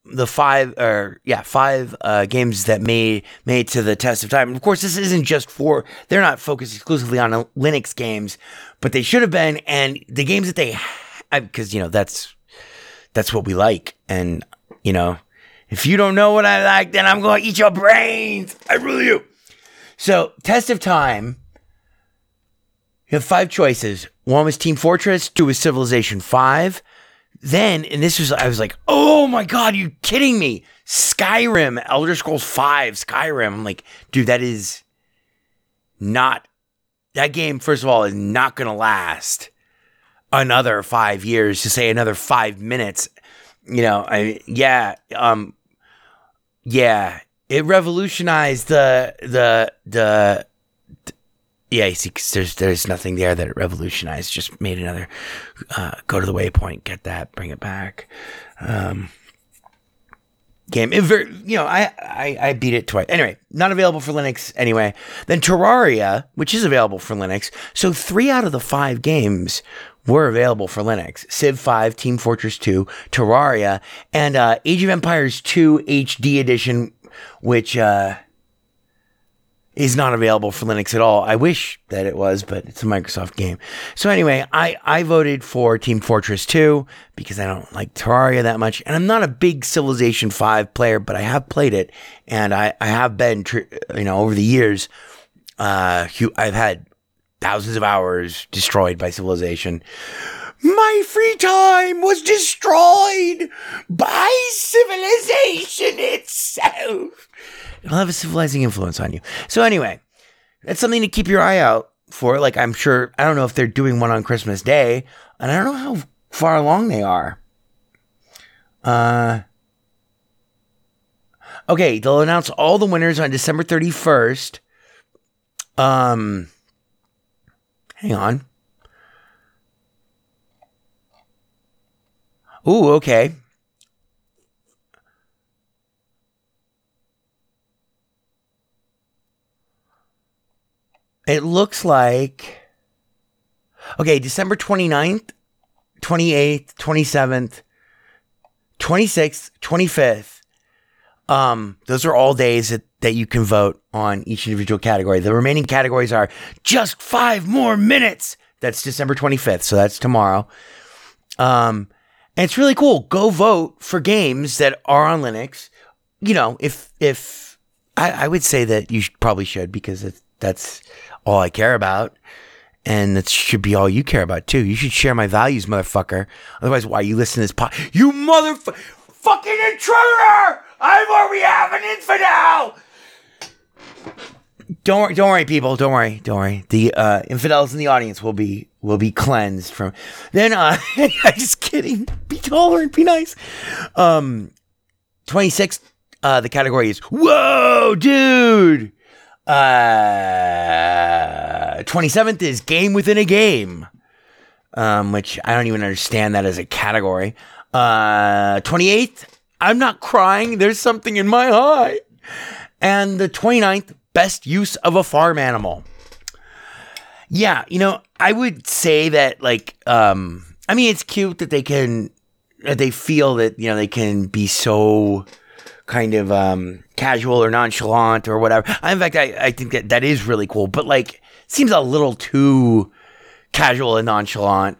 The five, or yeah, five uh, games that made made to the test of time. Of course, this isn't just for; they're not focused exclusively on Linux games, but they should have been. And the games that they, because you know that's that's what we like. And you know, if you don't know what I like, then I'm going to eat your brains. I really do. So, test of time. You have five choices. One was Team Fortress. Two was Civilization five. Then, and this was, I was like, oh my God, are you kidding me? Skyrim, Elder Scrolls five, Skyrim. I'm like, dude, that is not, that game, first of all, is not going to last another five years, to say another five minutes. You know, I, yeah, um, yeah, it revolutionized the, the, the, the yeah, you see, there's, there's nothing there that it revolutionized. Just made another, uh, go to the waypoint, get that, bring it back. Um, game, it, you know, I, I, I beat it twice. Anyway, not available for Linux anyway. Then Terraria, which is available for Linux. So three out of the five games were available for Linux. Civ five, Team Fortress two, Terraria, and, uh, Age of Empires two H D edition, which, uh, is not available for Linux at all. I wish that it was, but it's a Microsoft game. So anyway, I, I voted for Team Fortress two because I don't like Terraria that much. And I'm not a big Civilization V player, but I have played it. And I, I have been, you know, over the years, uh, I've had thousands of hours destroyed by Civilization. My free time was destroyed by Civilization itself. It'll have a civilizing influence on you. So anyway, that's something to keep your eye out for. Like, I'm sure, I don't know if they're doing one on Christmas Day, and I don't know how far along they are. Uh, okay, they'll announce all the winners on December thirty-first. Um, hang on. Ooh, okay. It looks like, okay, December twenty-ninth, twenty-eighth, twenty-seventh, twenty-sixth, twenty-fifth. Um, those are all days that, that you can vote on each individual category. The remaining categories are just five more minutes. That's December twenty-fifth, so that's tomorrow. Um, and it's really cool. Go vote for games that are on Linux. You know, if, if I, I would say that you should, probably should, because it's, that's all I care about, and that should be all you care about, too. You should share my values, motherfucker. Otherwise, why you listen to this podcast? You motherfucker! fucking intruder! I'm where we have an infidel! Don't worry, don't worry, people. Don't worry, don't worry. The uh, infidels in the audience will be will be cleansed from. Then uh, I'm just kidding. Be tolerant. Be nice. Um, twenty-six. Uh, the category is whoa, dude. Uh, twenty-seventh is game within a game, um, which I don't even understand that as a category. Uh, twenty-eighth, I'm not crying. There's something in my eye. And the twenty-ninth, best use of a farm animal. Yeah, you know, I would say that, like, um, I mean, it's cute that they can, that they feel that, you know, they can be so kind of um, casual or nonchalant or whatever. I, in fact, I, I think that that is really cool, but, like, seems a little too casual and nonchalant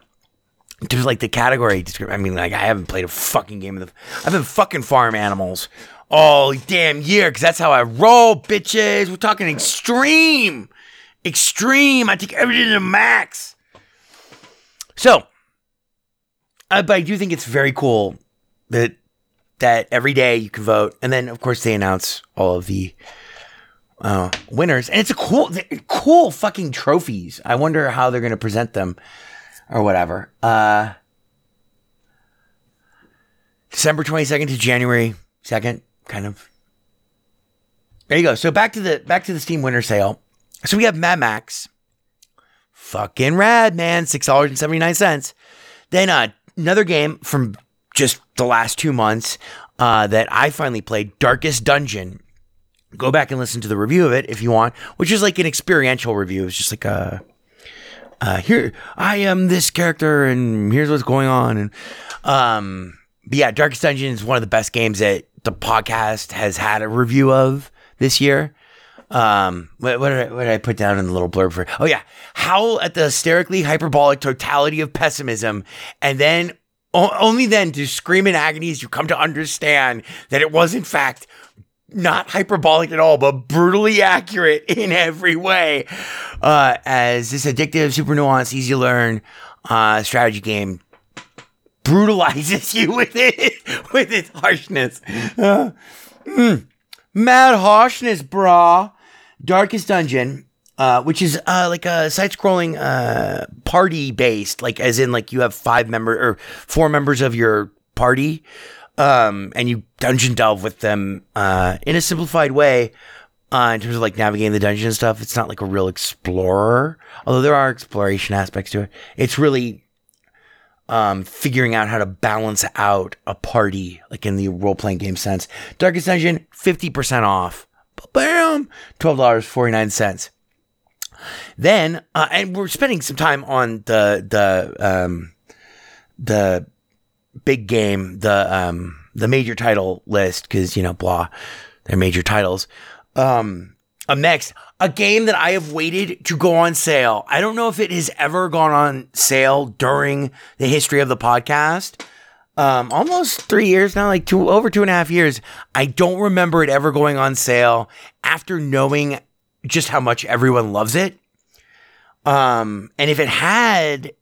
to, like, the category description. I mean, like, I haven't played a fucking game of the... I've been fucking farm animals all damn year, because that's how I roll, bitches. We're talking extreme. Extreme. I take everything to the max. So, I, but I do think it's very cool that that every day you can vote. And then, of course, they announce all of the uh, winners. And it's a cool, cool fucking trophies. I wonder how they're going to present them or whatever. Uh, December twenty-second to January second, kind of. There you go. So back to the back to the Steam winter sale. So we have Mad Max. Fucking rad, man. six dollars and seventy-nine cents. Then uh, another game from just the last two months uh, that I finally played, Darkest Dungeon. Go back and listen to the review of it if you want, which is like an experiential review. It's just like a, uh, here, I am this character and here's what's going on. And um, but yeah, Darkest Dungeon is one of the best games that the podcast has had a review of this year. Um, what, what, did I, what did I put down in the little blurb for? Oh yeah. Howl at the hysterically hyperbolic totality of pessimism, and then only then to scream in agony as you come to understand that it was, in fact, not hyperbolic at all, but brutally accurate in every way. Uh, as this addictive, super nuanced, easy to learn uh, strategy game brutalizes you with it, with its harshness. Uh, mm, mad harshness, brah. Darkest Dungeon. Uh, which is uh, like a side-scrolling uh, party-based, like as in like you have five member or four members of your party, um, and you dungeon delve with them uh, in a simplified way uh, in terms of like navigating the dungeon and stuff. It's not like a real explorer, although there are exploration aspects to it. It's really um, figuring out how to balance out a party, like in the role-playing game sense. Darkest Dungeon, fifty percent off. Bam! twelve dollars and forty-nine cents. Then, uh, and we're spending some time on the the um, the big game, the um, the major title list, because, you know, blah, they're major titles. Um, up next, a game that I have waited to go on sale. I don't know if it has ever gone on sale during the history of the podcast. Um, almost three years now, like two over two and a half years. I don't remember it ever going on sale after knowing just how much everyone loves it. Um, and if it had,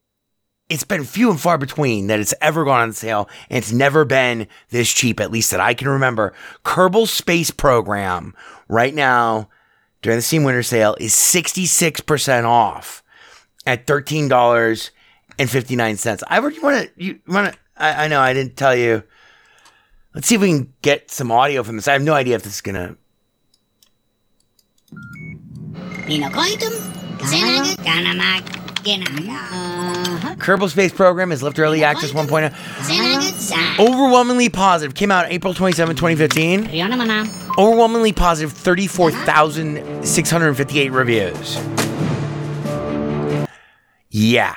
it's been few and far between that it's ever gone on sale, and it's never been this cheap, at least that I can remember. Kerbal Space Program right now during the Steam Winter Sale is sixty-six percent off at thirteen dollars and fifty-nine cents. Ivor, you want to, you want to, I, I know I didn't tell you. Let's see if we can get some audio from this. I have no idea if this is going to. Uh-huh. Kerbal Space Program is left early access one point oh. Uh-huh. Overwhelmingly positive. Came out April twenty-seventh, twenty fifteen. Overwhelmingly positive, thirty-four thousand six hundred fifty-eight reviews. Yeah.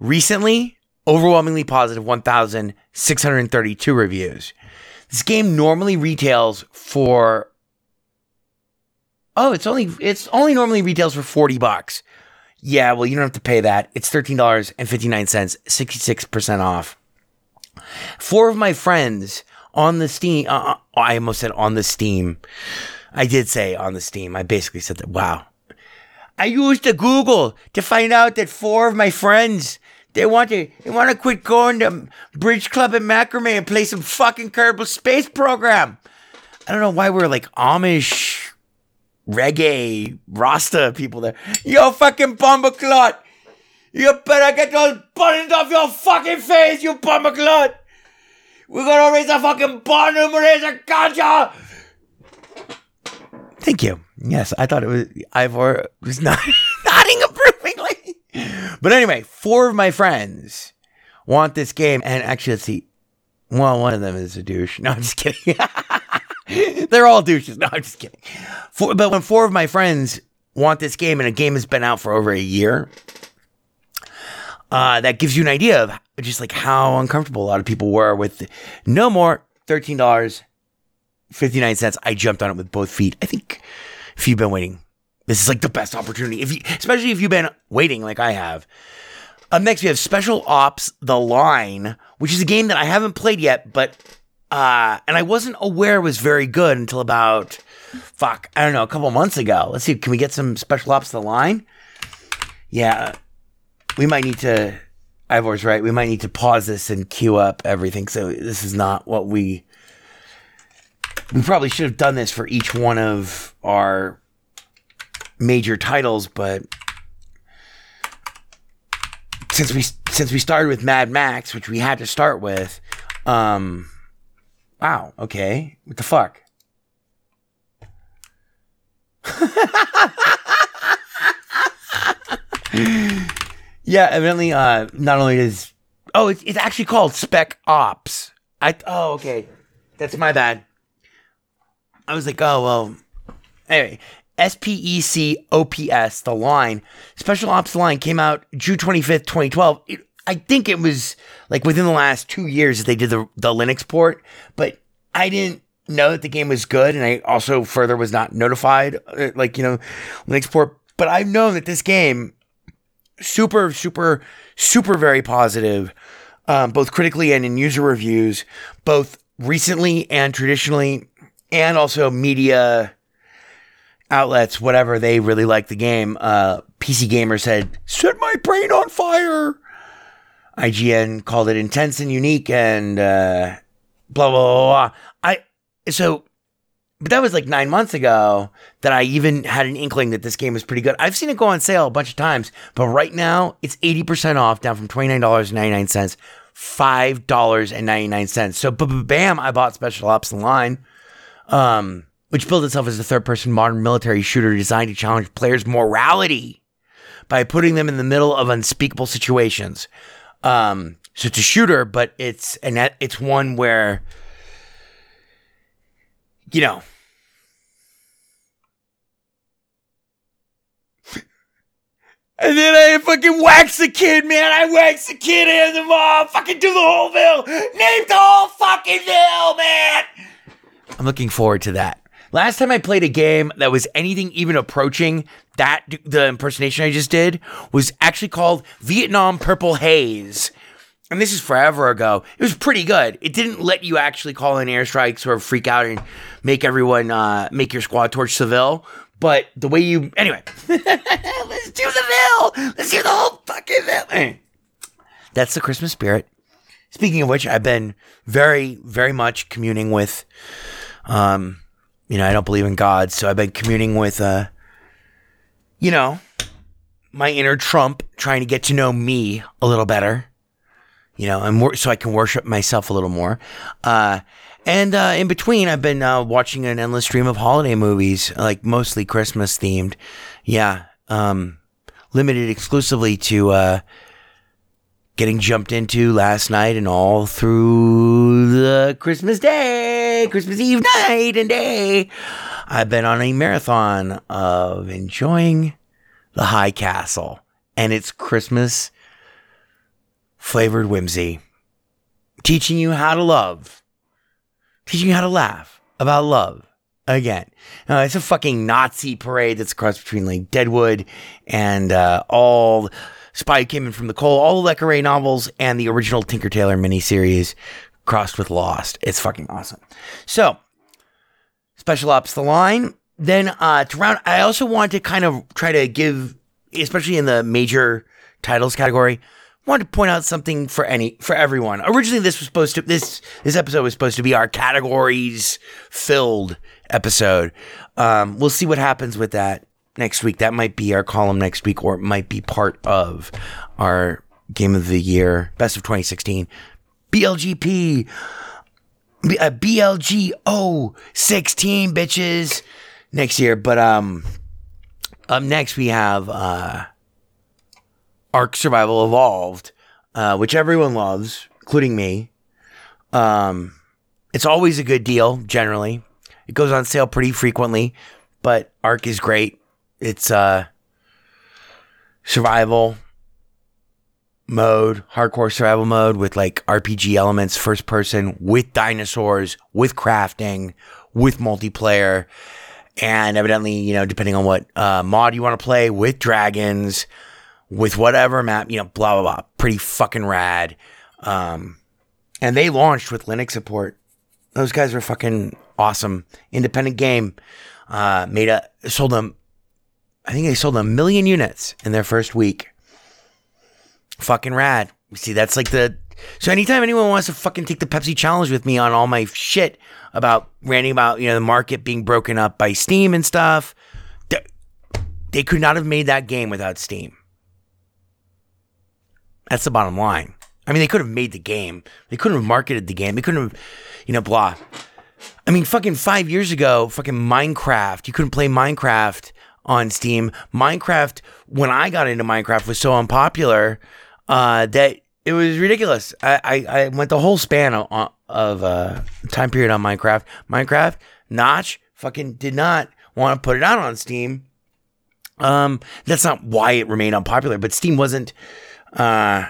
Recently, overwhelmingly positive, one thousand six hundred thirty-two reviews. This game normally retails for... Oh, it's only it's only normally retails for forty bucks. Yeah, well, you don't have to pay that. It's thirteen dollars and fifty-nine cents, sixty-six percent off. Four of my friends on the Steam... Uh, I almost said on the Steam. I did say on the Steam. I basically said that. Wow. I used the Google to find out that four of my friends They want to they want to quit going to Bridge Club and Macrame and play some fucking Kerbal Space Program. I don't know why we're like Amish, reggae, Rasta people there. Yo, fucking bumbleclot. You better get those buttons off your fucking face, you bumbleclot. We're gonna raise a fucking bond and raise a ganja. Thank you. Yes, I thought it was Ivor was not nodding approvingly. But anyway, four of my friends want this game, and actually, let's see. Well, one of them is a douche. No, I'm just kidding. They're all douches. No, I'm just kidding. Four, but when four of my friends want this game, and a game has been out for over a year, uh, that gives you an idea of just like how uncomfortable a lot of people were with no more thirteen dollars and fifty-nine cents. I jumped on it with both feet. I think if you've been waiting, this is like the best opportunity, if you, especially if you've been waiting like I have. Um, next, we have Special Ops: The Line, which is a game that I haven't played yet, but uh, and I wasn't aware was very good until about, fuck, I don't know, a couple months ago. Let's see, can we get some Special Ops: The Line? Yeah, we might need to, Ivor's right, we might need to pause this and queue up everything, so this is not what we... We probably should have done this for each one of our major titles, but since we since we started with Mad Max, which we had to start with, um, wow, okay, what the fuck? Yeah, evidently, uh, not only is oh, it's it's actually called Spec Ops. I oh, okay, that's my bad. I was like, oh, well, anyway, S P E C O P S, The Line, Special Ops: The Line came out June twenty-fifth, twenty twelve. It, I think it was, like, within the last two years that they did the, the Linux port, but I didn't know that the game was good, and I also further was not notified, like, you know, Linux port, but I've known that this game, super, super, super very positive, um, both critically and in user reviews, both recently and traditionally, and also media outlets, whatever, they really like the game. Uh, P C Gamer said, set my brain on fire. I G N called it intense and unique and uh, blah, blah, blah, blah. I, so, but that was like nine months ago that I even had an inkling that this game was pretty good. I've seen it go on sale a bunch of times, but right now it's eighty percent off, down from twenty-nine ninety-nine, five ninety-nine. So, bam, I bought Special Ops: Online. Um, which built itself as a third-person modern military shooter designed to challenge players' morality by putting them in the middle of unspeakable situations. Um, so it's a shooter, but it's an, it's one where, you know, and then I fucking wax the kid, man. I wax the kid and the mom, fucking do the whole bill, name the whole fucking bill, man. I'm looking forward to that. Last time I played a game that was anything even approaching that, the impersonation I just did, was actually called Vietnam Purple Haze. And this is forever ago. It was pretty good. It didn't let you actually call in airstrikes or freak out and make everyone, uh, make your squad torch Seville. But the way you, anyway, let's do the bill. Let's do the whole fucking bill. That's the Christmas spirit. Speaking of which, I've been very, very much communing with, um, you know, I don't believe in God, so I've been communing with, uh, you know, my inner Trump, trying to get to know me a little better, you know, and wor- so I can worship myself a little more. Uh, and uh, in between, I've been uh, watching an endless stream of holiday movies, like mostly Christmas themed. Yeah, um, limited exclusively to... Uh, getting jumped into last night and all through the Christmas day, Christmas Eve night and day. I've been on a marathon of enjoying The High Castle and its Christmas flavored whimsy, teaching you how to love, teaching you how to laugh about love again. Uh, it's a fucking Nazi parade that's crossed between like Deadwood and uh, all... Spy Who Came In From the Coal, all the Le Carre novels, and the original Tinker Tailor miniseries crossed with Lost. It's fucking awesome. So, Special Ops: The Line. Then, uh, to round, I also want to kind of try to give, especially in the major titles category, wanted to point out something for any for everyone. Originally, this was supposed to this this episode was supposed to be our categories filled episode. Um, we'll see what happens with that next week. That might be our column next week, or it might be part of our Game of the Year, Best of twenty sixteen, B L G P, B- uh, B L G oh sixteen, bitches, next year. But um, up next we have uh, Ark Survival Evolved, uh, which everyone loves, including me. Um, it's always a good deal, generally. It goes on sale pretty frequently, but Ark is great. It's uh, survival mode, hardcore survival mode with like R P G elements, first person, with dinosaurs, with crafting, with multiplayer, and evidently, you know, depending on what uh, mod you want to play, with dragons, with whatever map, you know, blah, blah, blah. Pretty fucking rad. Um, and they launched with Linux support. Those guys were fucking awesome. Independent game. Uh, made a, sold them, I think they sold a million units in their first week. Fucking rad. See, that's like the, so anytime anyone wants to fucking take the Pepsi challenge with me on all my shit about ranting about, you know, the market being broken up by Steam and stuff, they, they could not have made that game without Steam. That's the bottom line. I mean, they could have made the game. They couldn't have marketed the game. They couldn't have, you know, blah. I mean, fucking five years ago, fucking Minecraft. You couldn't play Minecraft on Steam. Minecraft, when I got into Minecraft, was so unpopular uh, that it was ridiculous. I, I, I went the whole span of, of uh, time period on Minecraft. Minecraft, Notch, fucking did not want to put it out on Steam. Um, that's not why it remained unpopular, but Steam wasn't... Uh,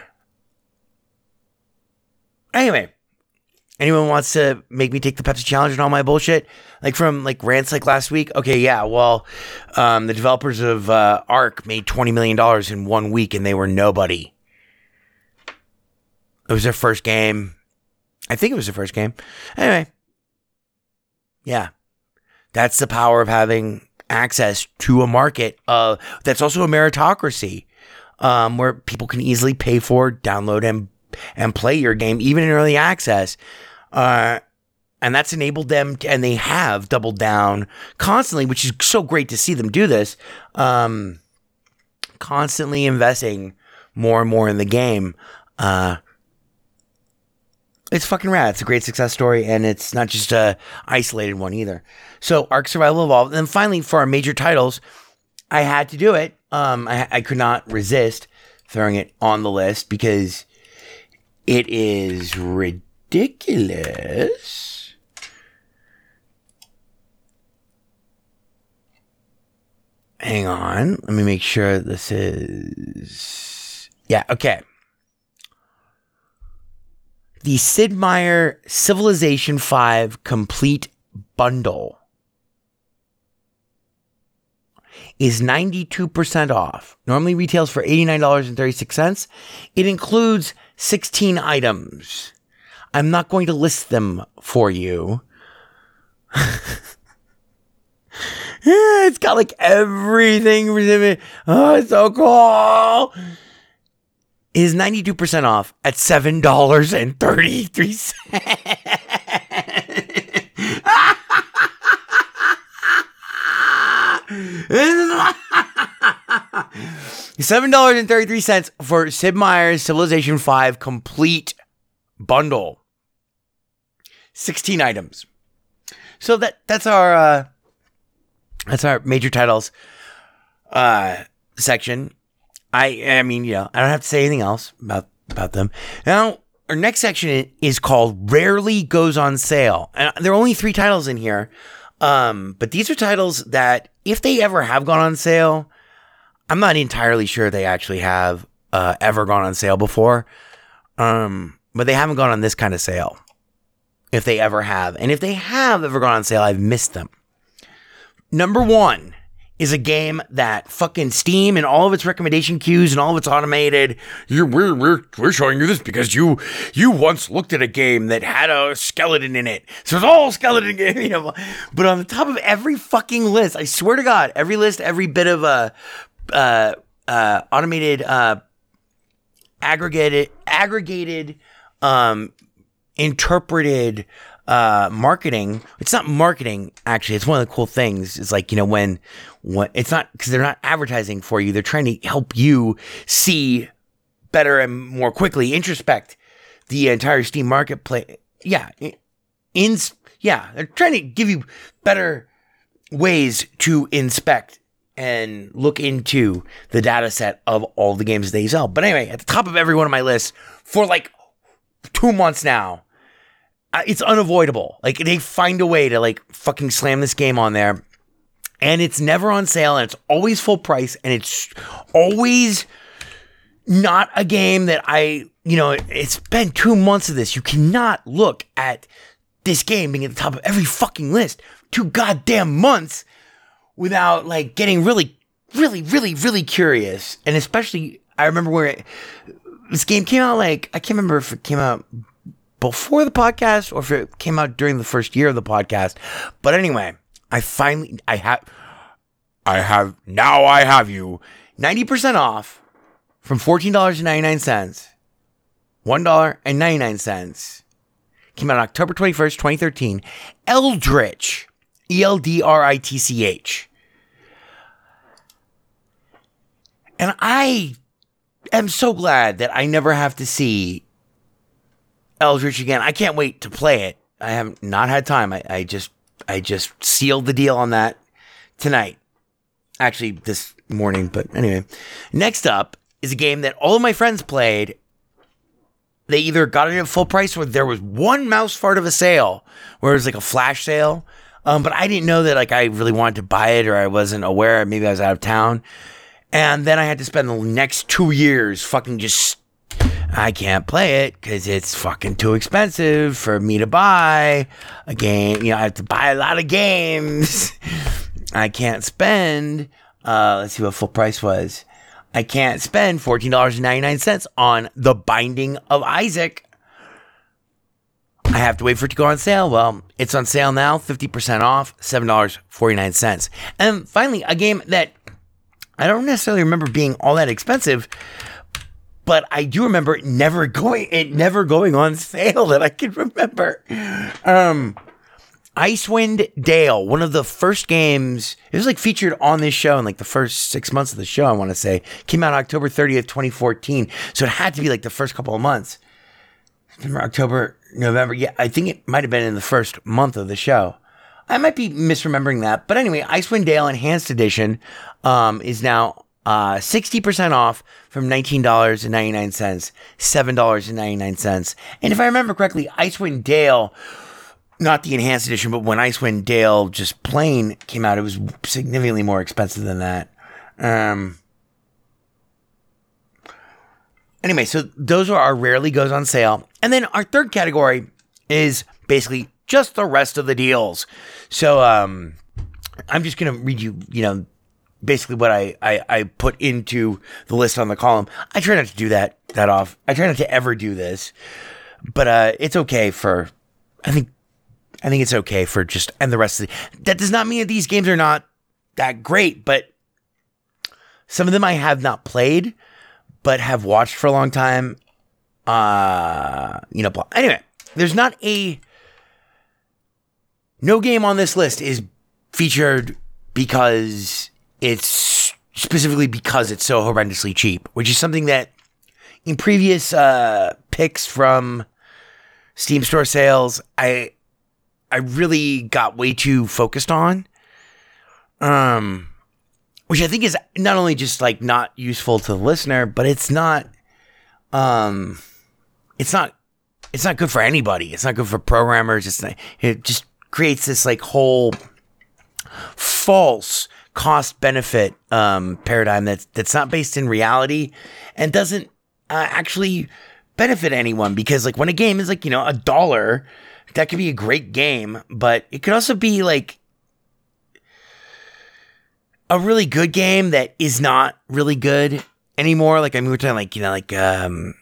anyway, anyone wants to make me take the Pepsi challenge and all my bullshit, like from like rants like last week. Okay, yeah, well, um, the developers of uh, Ark made twenty million dollars in one week, and they were nobody. It was their first game. I think it was their first game. Anyway, yeah, that's the power of having access to a market. Uh, that's also a meritocracy. Um, where people can easily pay for, download, and and play your game, even in early access. Uh, and that's enabled them, to, and they have doubled down constantly, which is so great to see them do this, um, constantly investing more and more in the game. Uh, it's fucking rad. It's a great success story, and it's not just a isolated one either. So Ark Survival Evolved. And then finally, for our major titles, I had to do it. Um, I, I could not resist throwing it on the list because it is ridiculous. Hang on. Let me make sure this is... Yeah, okay. The Sid Meier Civilization V Complete Bundle is ninety-two percent off. Normally retails for eighty-nine dollars and thirty-six cents. It includes sixteen items. I'm not going to list them for you. It's got like everything. Oh, it's so cool. It is ninety-two percent off at seven dollars and thirty-three cents. seven dollars and thirty-three cents for Sid Meier's Civilization V Complete Bundle. sixteen items. So that that's our uh, that's our major titles uh, section. I I mean, you know, I don't have to say anything else about about them. Now, our next section is called Rarely Goes on Sale. And there are only three titles in here. Um, but these are titles that, if they ever have gone on sale, I'm not entirely sure they actually have uh, ever gone on sale before. Um, but they haven't gone on this kind of sale, if they ever have. And if they have ever gone on sale, I've missed them. Number one is a game that fucking Steam and all of its recommendation queues and all of its automated, you, we're, we're, we're showing you this because you you once looked at a game that had a skeleton in it. So it's all skeleton game, you know. But on the top of every fucking list, I swear to God, every list, every bit of uh, uh, uh, automated uh, aggregated, aggregated, um, interpreted, uh, marketing. It's not marketing, actually. It's one of the cool things. It's like, you know, when, when it's not, cause they're not advertising for you. They're trying to help you see better and more quickly, introspect the entire Steam marketplace. Yeah. In, yeah. They're trying to give you better ways to inspect and look into the data set of all the games they sell. But anyway, at the top of every one of my lists for like two months now, it's unavoidable. Like, they find a way to like fucking slam this game on there, and it's never on sale, and it's always full price, and it's always not a game that I, you know, it's been two months of this. You cannot look at this game being at the top of every fucking list two goddamn months without like getting really, really, really, really curious. And especially, I remember where it, this game came out, like, I can't remember if it came out before the podcast or if it came out during the first year of the podcast. But anyway, I finally, I have, I have, now I have you ninety percent off from fourteen dollars and ninety-nine cents, one dollar and ninety-nine cents. Came out on October twenty-first, twenty thirteen. Eldritch. E L D R I T C H. And I am so glad that I never have to see Eldritch again. I can't wait to play it. I have not had time. I, I just I just sealed the deal on that tonight. Actually, this morning, but anyway. Next up is a game that all of my friends played. They either got it at full price or there was one mouse fart of a sale where it was like a flash sale. Um, but I didn't know that, like, I really wanted to buy it, or I wasn't aware. Maybe I was out of town. And then I had to spend the next two years fucking just, I can't play it because it's fucking too expensive for me to buy a game. You know, I have to buy a lot of games. I can't spend, uh, let's see what full price was. I can't spend fourteen dollars and ninety-nine cents on The Binding of Isaac. I have to wait for it to go on sale. Well, it's on sale now, fifty percent off, seven dollars and forty-nine cents. And finally, a game that I don't necessarily remember being all that expensive, but I do remember it never going, it never going on sale that I can remember. Um, Icewind Dale, one of the first games, it was like featured on this show in like the first six months of the show, I want to say. Came out October thirtieth, twenty fourteen. So it had to be like the first couple of months. Remember, October, November. Yeah, I think it might have been in the first month of the show. I might be misremembering that. But anyway, Icewind Dale Enhanced Edition um, is now uh, sixty percent off from nineteen dollars and ninety-nine cents, seven dollars and ninety-nine cents. And if I remember correctly, Icewind Dale, not the Enhanced Edition, but when Icewind Dale just plain came out, it was significantly more expensive than that. Um... Anyway, so those are our rarely goes on sale. And then our third category is basically just the rest of the deals. So um, I'm just going to read you, you know, basically what I, I, I put into the list on the column. I try not to do that that off. I try not to ever do this. But uh, it's okay for, I think, I think it's okay for just, and the rest of the, that does not mean that these games are not that great, but some of them I have not played, but have watched for a long time. Uh, you know, anyway, there's not a, no game on this list is featured because it's, specifically because it's so horrendously cheap, which is something that in previous uh, picks from Steam Store sales, I, I really got way too focused on. Um... Which I think is not only just like not useful to the listener, but it's not, um, it's not, it's not good for anybody. It's not good for programmers. It's not, it just creates this like whole false cost benefit um, paradigm that's that's not based in reality and doesn't uh, actually benefit anyone, because like when a game is like, you know, a dollar, that could be a great game, but it could also be like a really good game that is not really good anymore. Like, I mean, we're talking like, you know, like, um,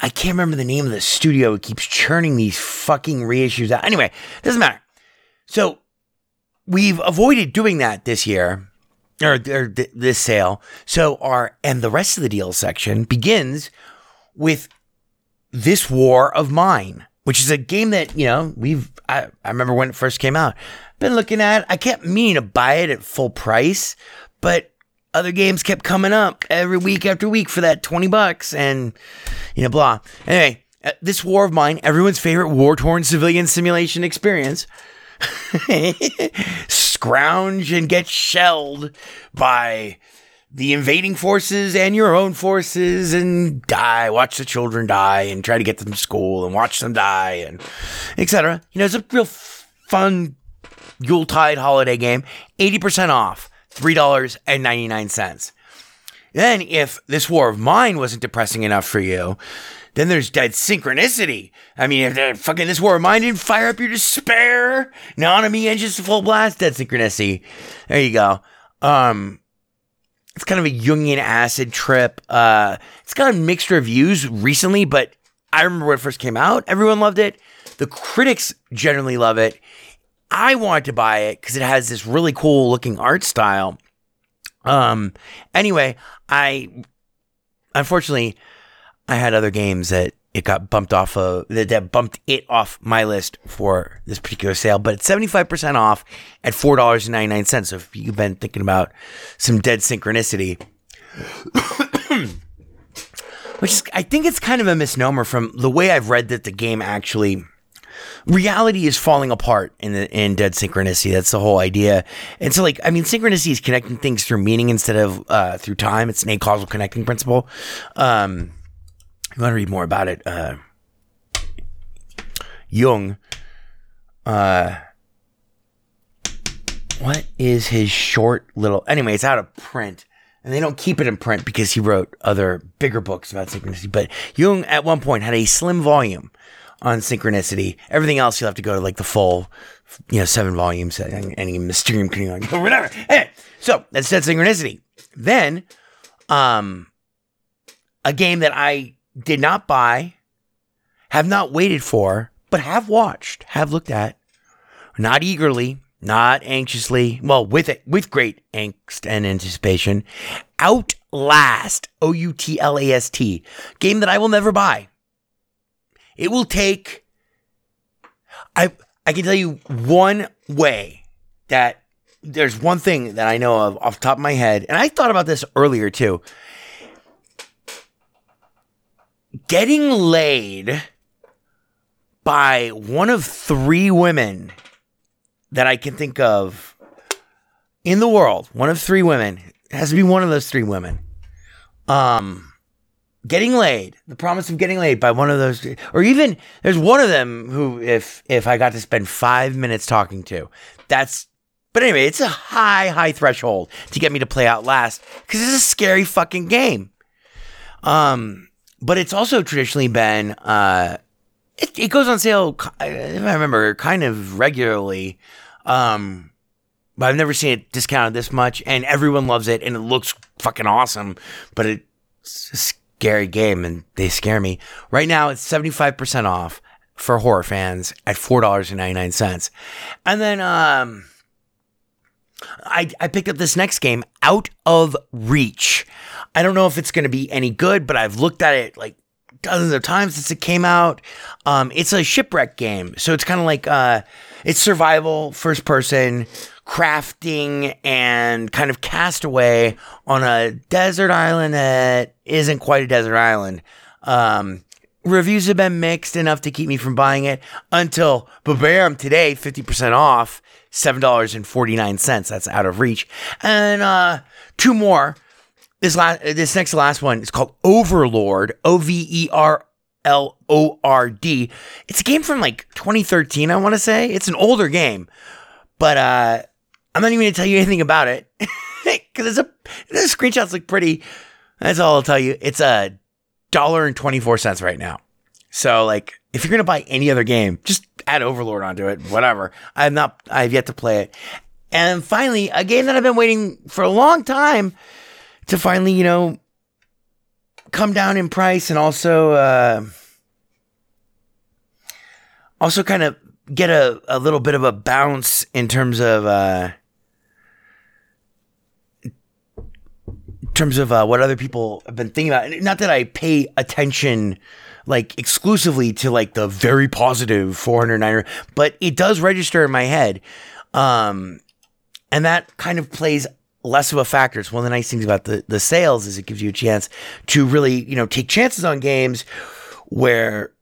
I can't remember the name of the studio. It keeps churning these fucking reissues out. Anyway, doesn't matter. So we've avoided doing that this year. or, or th- this sale. So our, and the rest of the deal section begins with This War of Mine, which is a game that, you know, we've, I, I remember when it first came out, been looking at it. I kept meaning to buy it at full price, but other games kept coming up every week after week for that twenty bucks and, you know, blah. Anyway, This War of Mine, everyone's favorite war-torn civilian simulation experience. Scrounge and get shelled by the invading forces and your own forces and die, watch the children die and try to get them to school and watch them die and et cetera. You know, it's a real fun Yuletide holiday game. eighty percent off, three dollars and ninety-nine cents. Then if This War of Mine wasn't depressing enough for you, then there's Dead Synchronicity. I mean, if that fucking This War of Mine didn't fire up your despair, non-enemy engines to full blast, Dead Synchronicity. There you go. Um, it's kind of a Jungian acid trip. Uh, it's gotten mixed reviews recently, but I remember when it first came out, everyone loved it. The critics generally love it. I wanted to buy it because it has this really cool looking art style. Um, anyway, I, unfortunately, I had other games that it got bumped off of, that, that bumped it off my list for this particular sale, but it's seventy-five percent off at four dollars and ninety-nine cents. So if you've been thinking about some Dead Synchronicity, which is, I think it's kind of a misnomer from the way I've read that the game actually, reality is falling apart in the, in Dead Synchronicity. That's the whole idea. And so, like, I mean, synchronicity is connecting things through meaning instead of uh, through time. It's an acausal connecting principle. Um, If you want to read more about it, uh, Jung, uh, what is his short little, anyway, it's out of print, and they don't keep it in print because he wrote other bigger books about synchronicity, but Jung at one point had a slim volume on synchronicity. Everything else, you'll have to go to like the full, you know, seven volumes, and any Mysterium or whatever. Anyway, so that's Dead Synchronicity. Then, um, a game that I did not buy, have not waited for, but have watched, have looked at, not eagerly, not anxiously, well, with it, with great angst and anticipation, Outlast, O U T L A S T, game that I will never buy. It will take, I I can tell you one way that, there's one thing that I know of off the top of my head, and I thought about this earlier too. Getting laid by one of three women that I can think of in the world. One of three women. It has to be one of those three women. Um, getting laid. The promise of getting laid by one of those. Or even, there's one of them who, if if I got to spend five minutes talking to, that's, but anyway, it's a high, high threshold to get me to play Outlast. Because it's a scary fucking game. Um... But it's also traditionally been, uh, it, it goes on sale, if I remember, kind of regularly. Um, but I've never seen it discounted this much, and everyone loves it, and it looks fucking awesome. But it's a scary game, and they scare me. Right now, it's seventy-five percent off for horror fans at four dollars and ninety-nine cents. And then um, I, I picked up this next game, Out of Reach. I don't know if it's going to be any good, but I've looked at it like dozens of times since it came out. Um, it's a shipwreck game. So it's kind of like, uh, it's survival, first person, crafting, and kind of castaway on a desert island that isn't quite a desert island. Um, reviews have been mixed enough to keep me from buying it until, ba-bam, today, fifty percent off, seven dollars and forty-nine cents. That's Out of Reach. And uh, two more. This last, this next to last one is called Overlord, O V E R L O R D. It's a game from like twenty thirteen, I want to say. It's an older game, but uh, I'm not even going to tell you anything about it because the screenshots look pretty. That's all I'll tell you. It's a dollar and twenty-four cents right now. So like, if you're going to buy any other game, just add Overlord onto it, whatever. I've not, I've yet to play it. And finally, a game that I've been waiting for a long time to finally, you know, come down in price and also uh, also kind of get a, a little bit of a bounce in terms of uh, terms of uh, what other people have been thinking about. And not that I pay attention like exclusively to like the very positive four hundred niner, but it does register in my head. Um, and that kind of plays less of a factor. It's one of the nice things about the, the sales is it gives you a chance to really, you know, take chances on games where,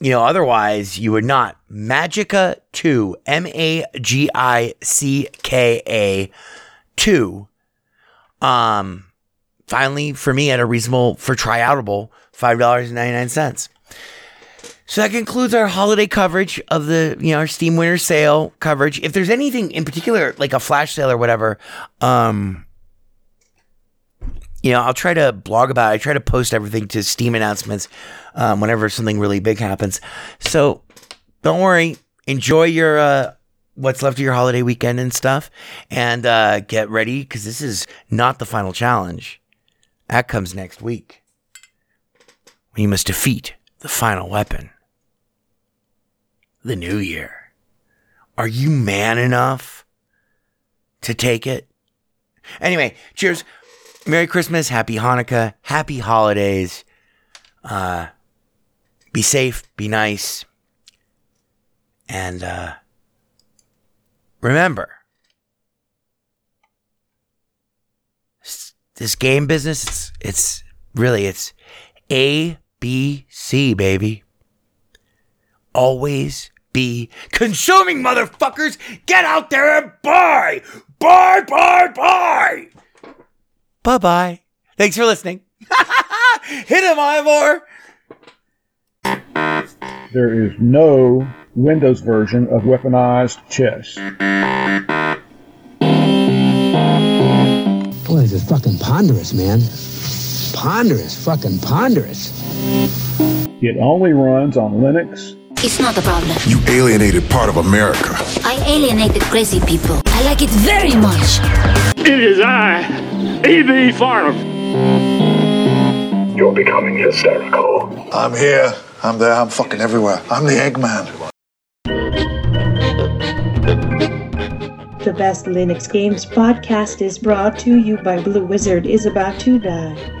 you know, otherwise you would not. Magicka two, M A G I C K A two. Um, finally for me at a reasonable for tryoutable five dollars and ninety-nine cents. So that concludes our holiday coverage of the, you know, our Steam winter sale coverage. If there's anything in particular, like a flash sale or whatever, um, you know, I'll try to blog about it. I try to post everything to Steam announcements, um, whenever something really big happens. So don't worry, enjoy your, uh, what's left of your holiday weekend and stuff, and uh, get ready, because this is not the final challenge. That comes next week. You must defeat the final weapon. The new year. Are you man enough to take it? Anyway, cheers. Merry Christmas. Happy Hanukkah. Happy holidays. Uh, be safe. Be nice. And uh, remember, this game business, it's, it's really, it's a... B, C, baby. Always be consuming, motherfuckers. Get out there and buy. Buy, buy, buy. Bye-bye. Thanks for listening. Hit him, Ivor. There is no Windows version of weaponized chess. Boy, this is fucking ponderous, man. Ponderous, fucking ponderous. It only runs on Linux. It's not a problem. You alienated part of America. I alienated crazy people. I like it very much. It is I, E B Farm. You're becoming hysterical. I'm here. I'm there. I'm fucking everywhere. I'm the Eggman. The Best Linux Games podcast is brought to you by Blue Wizard Is About to Die.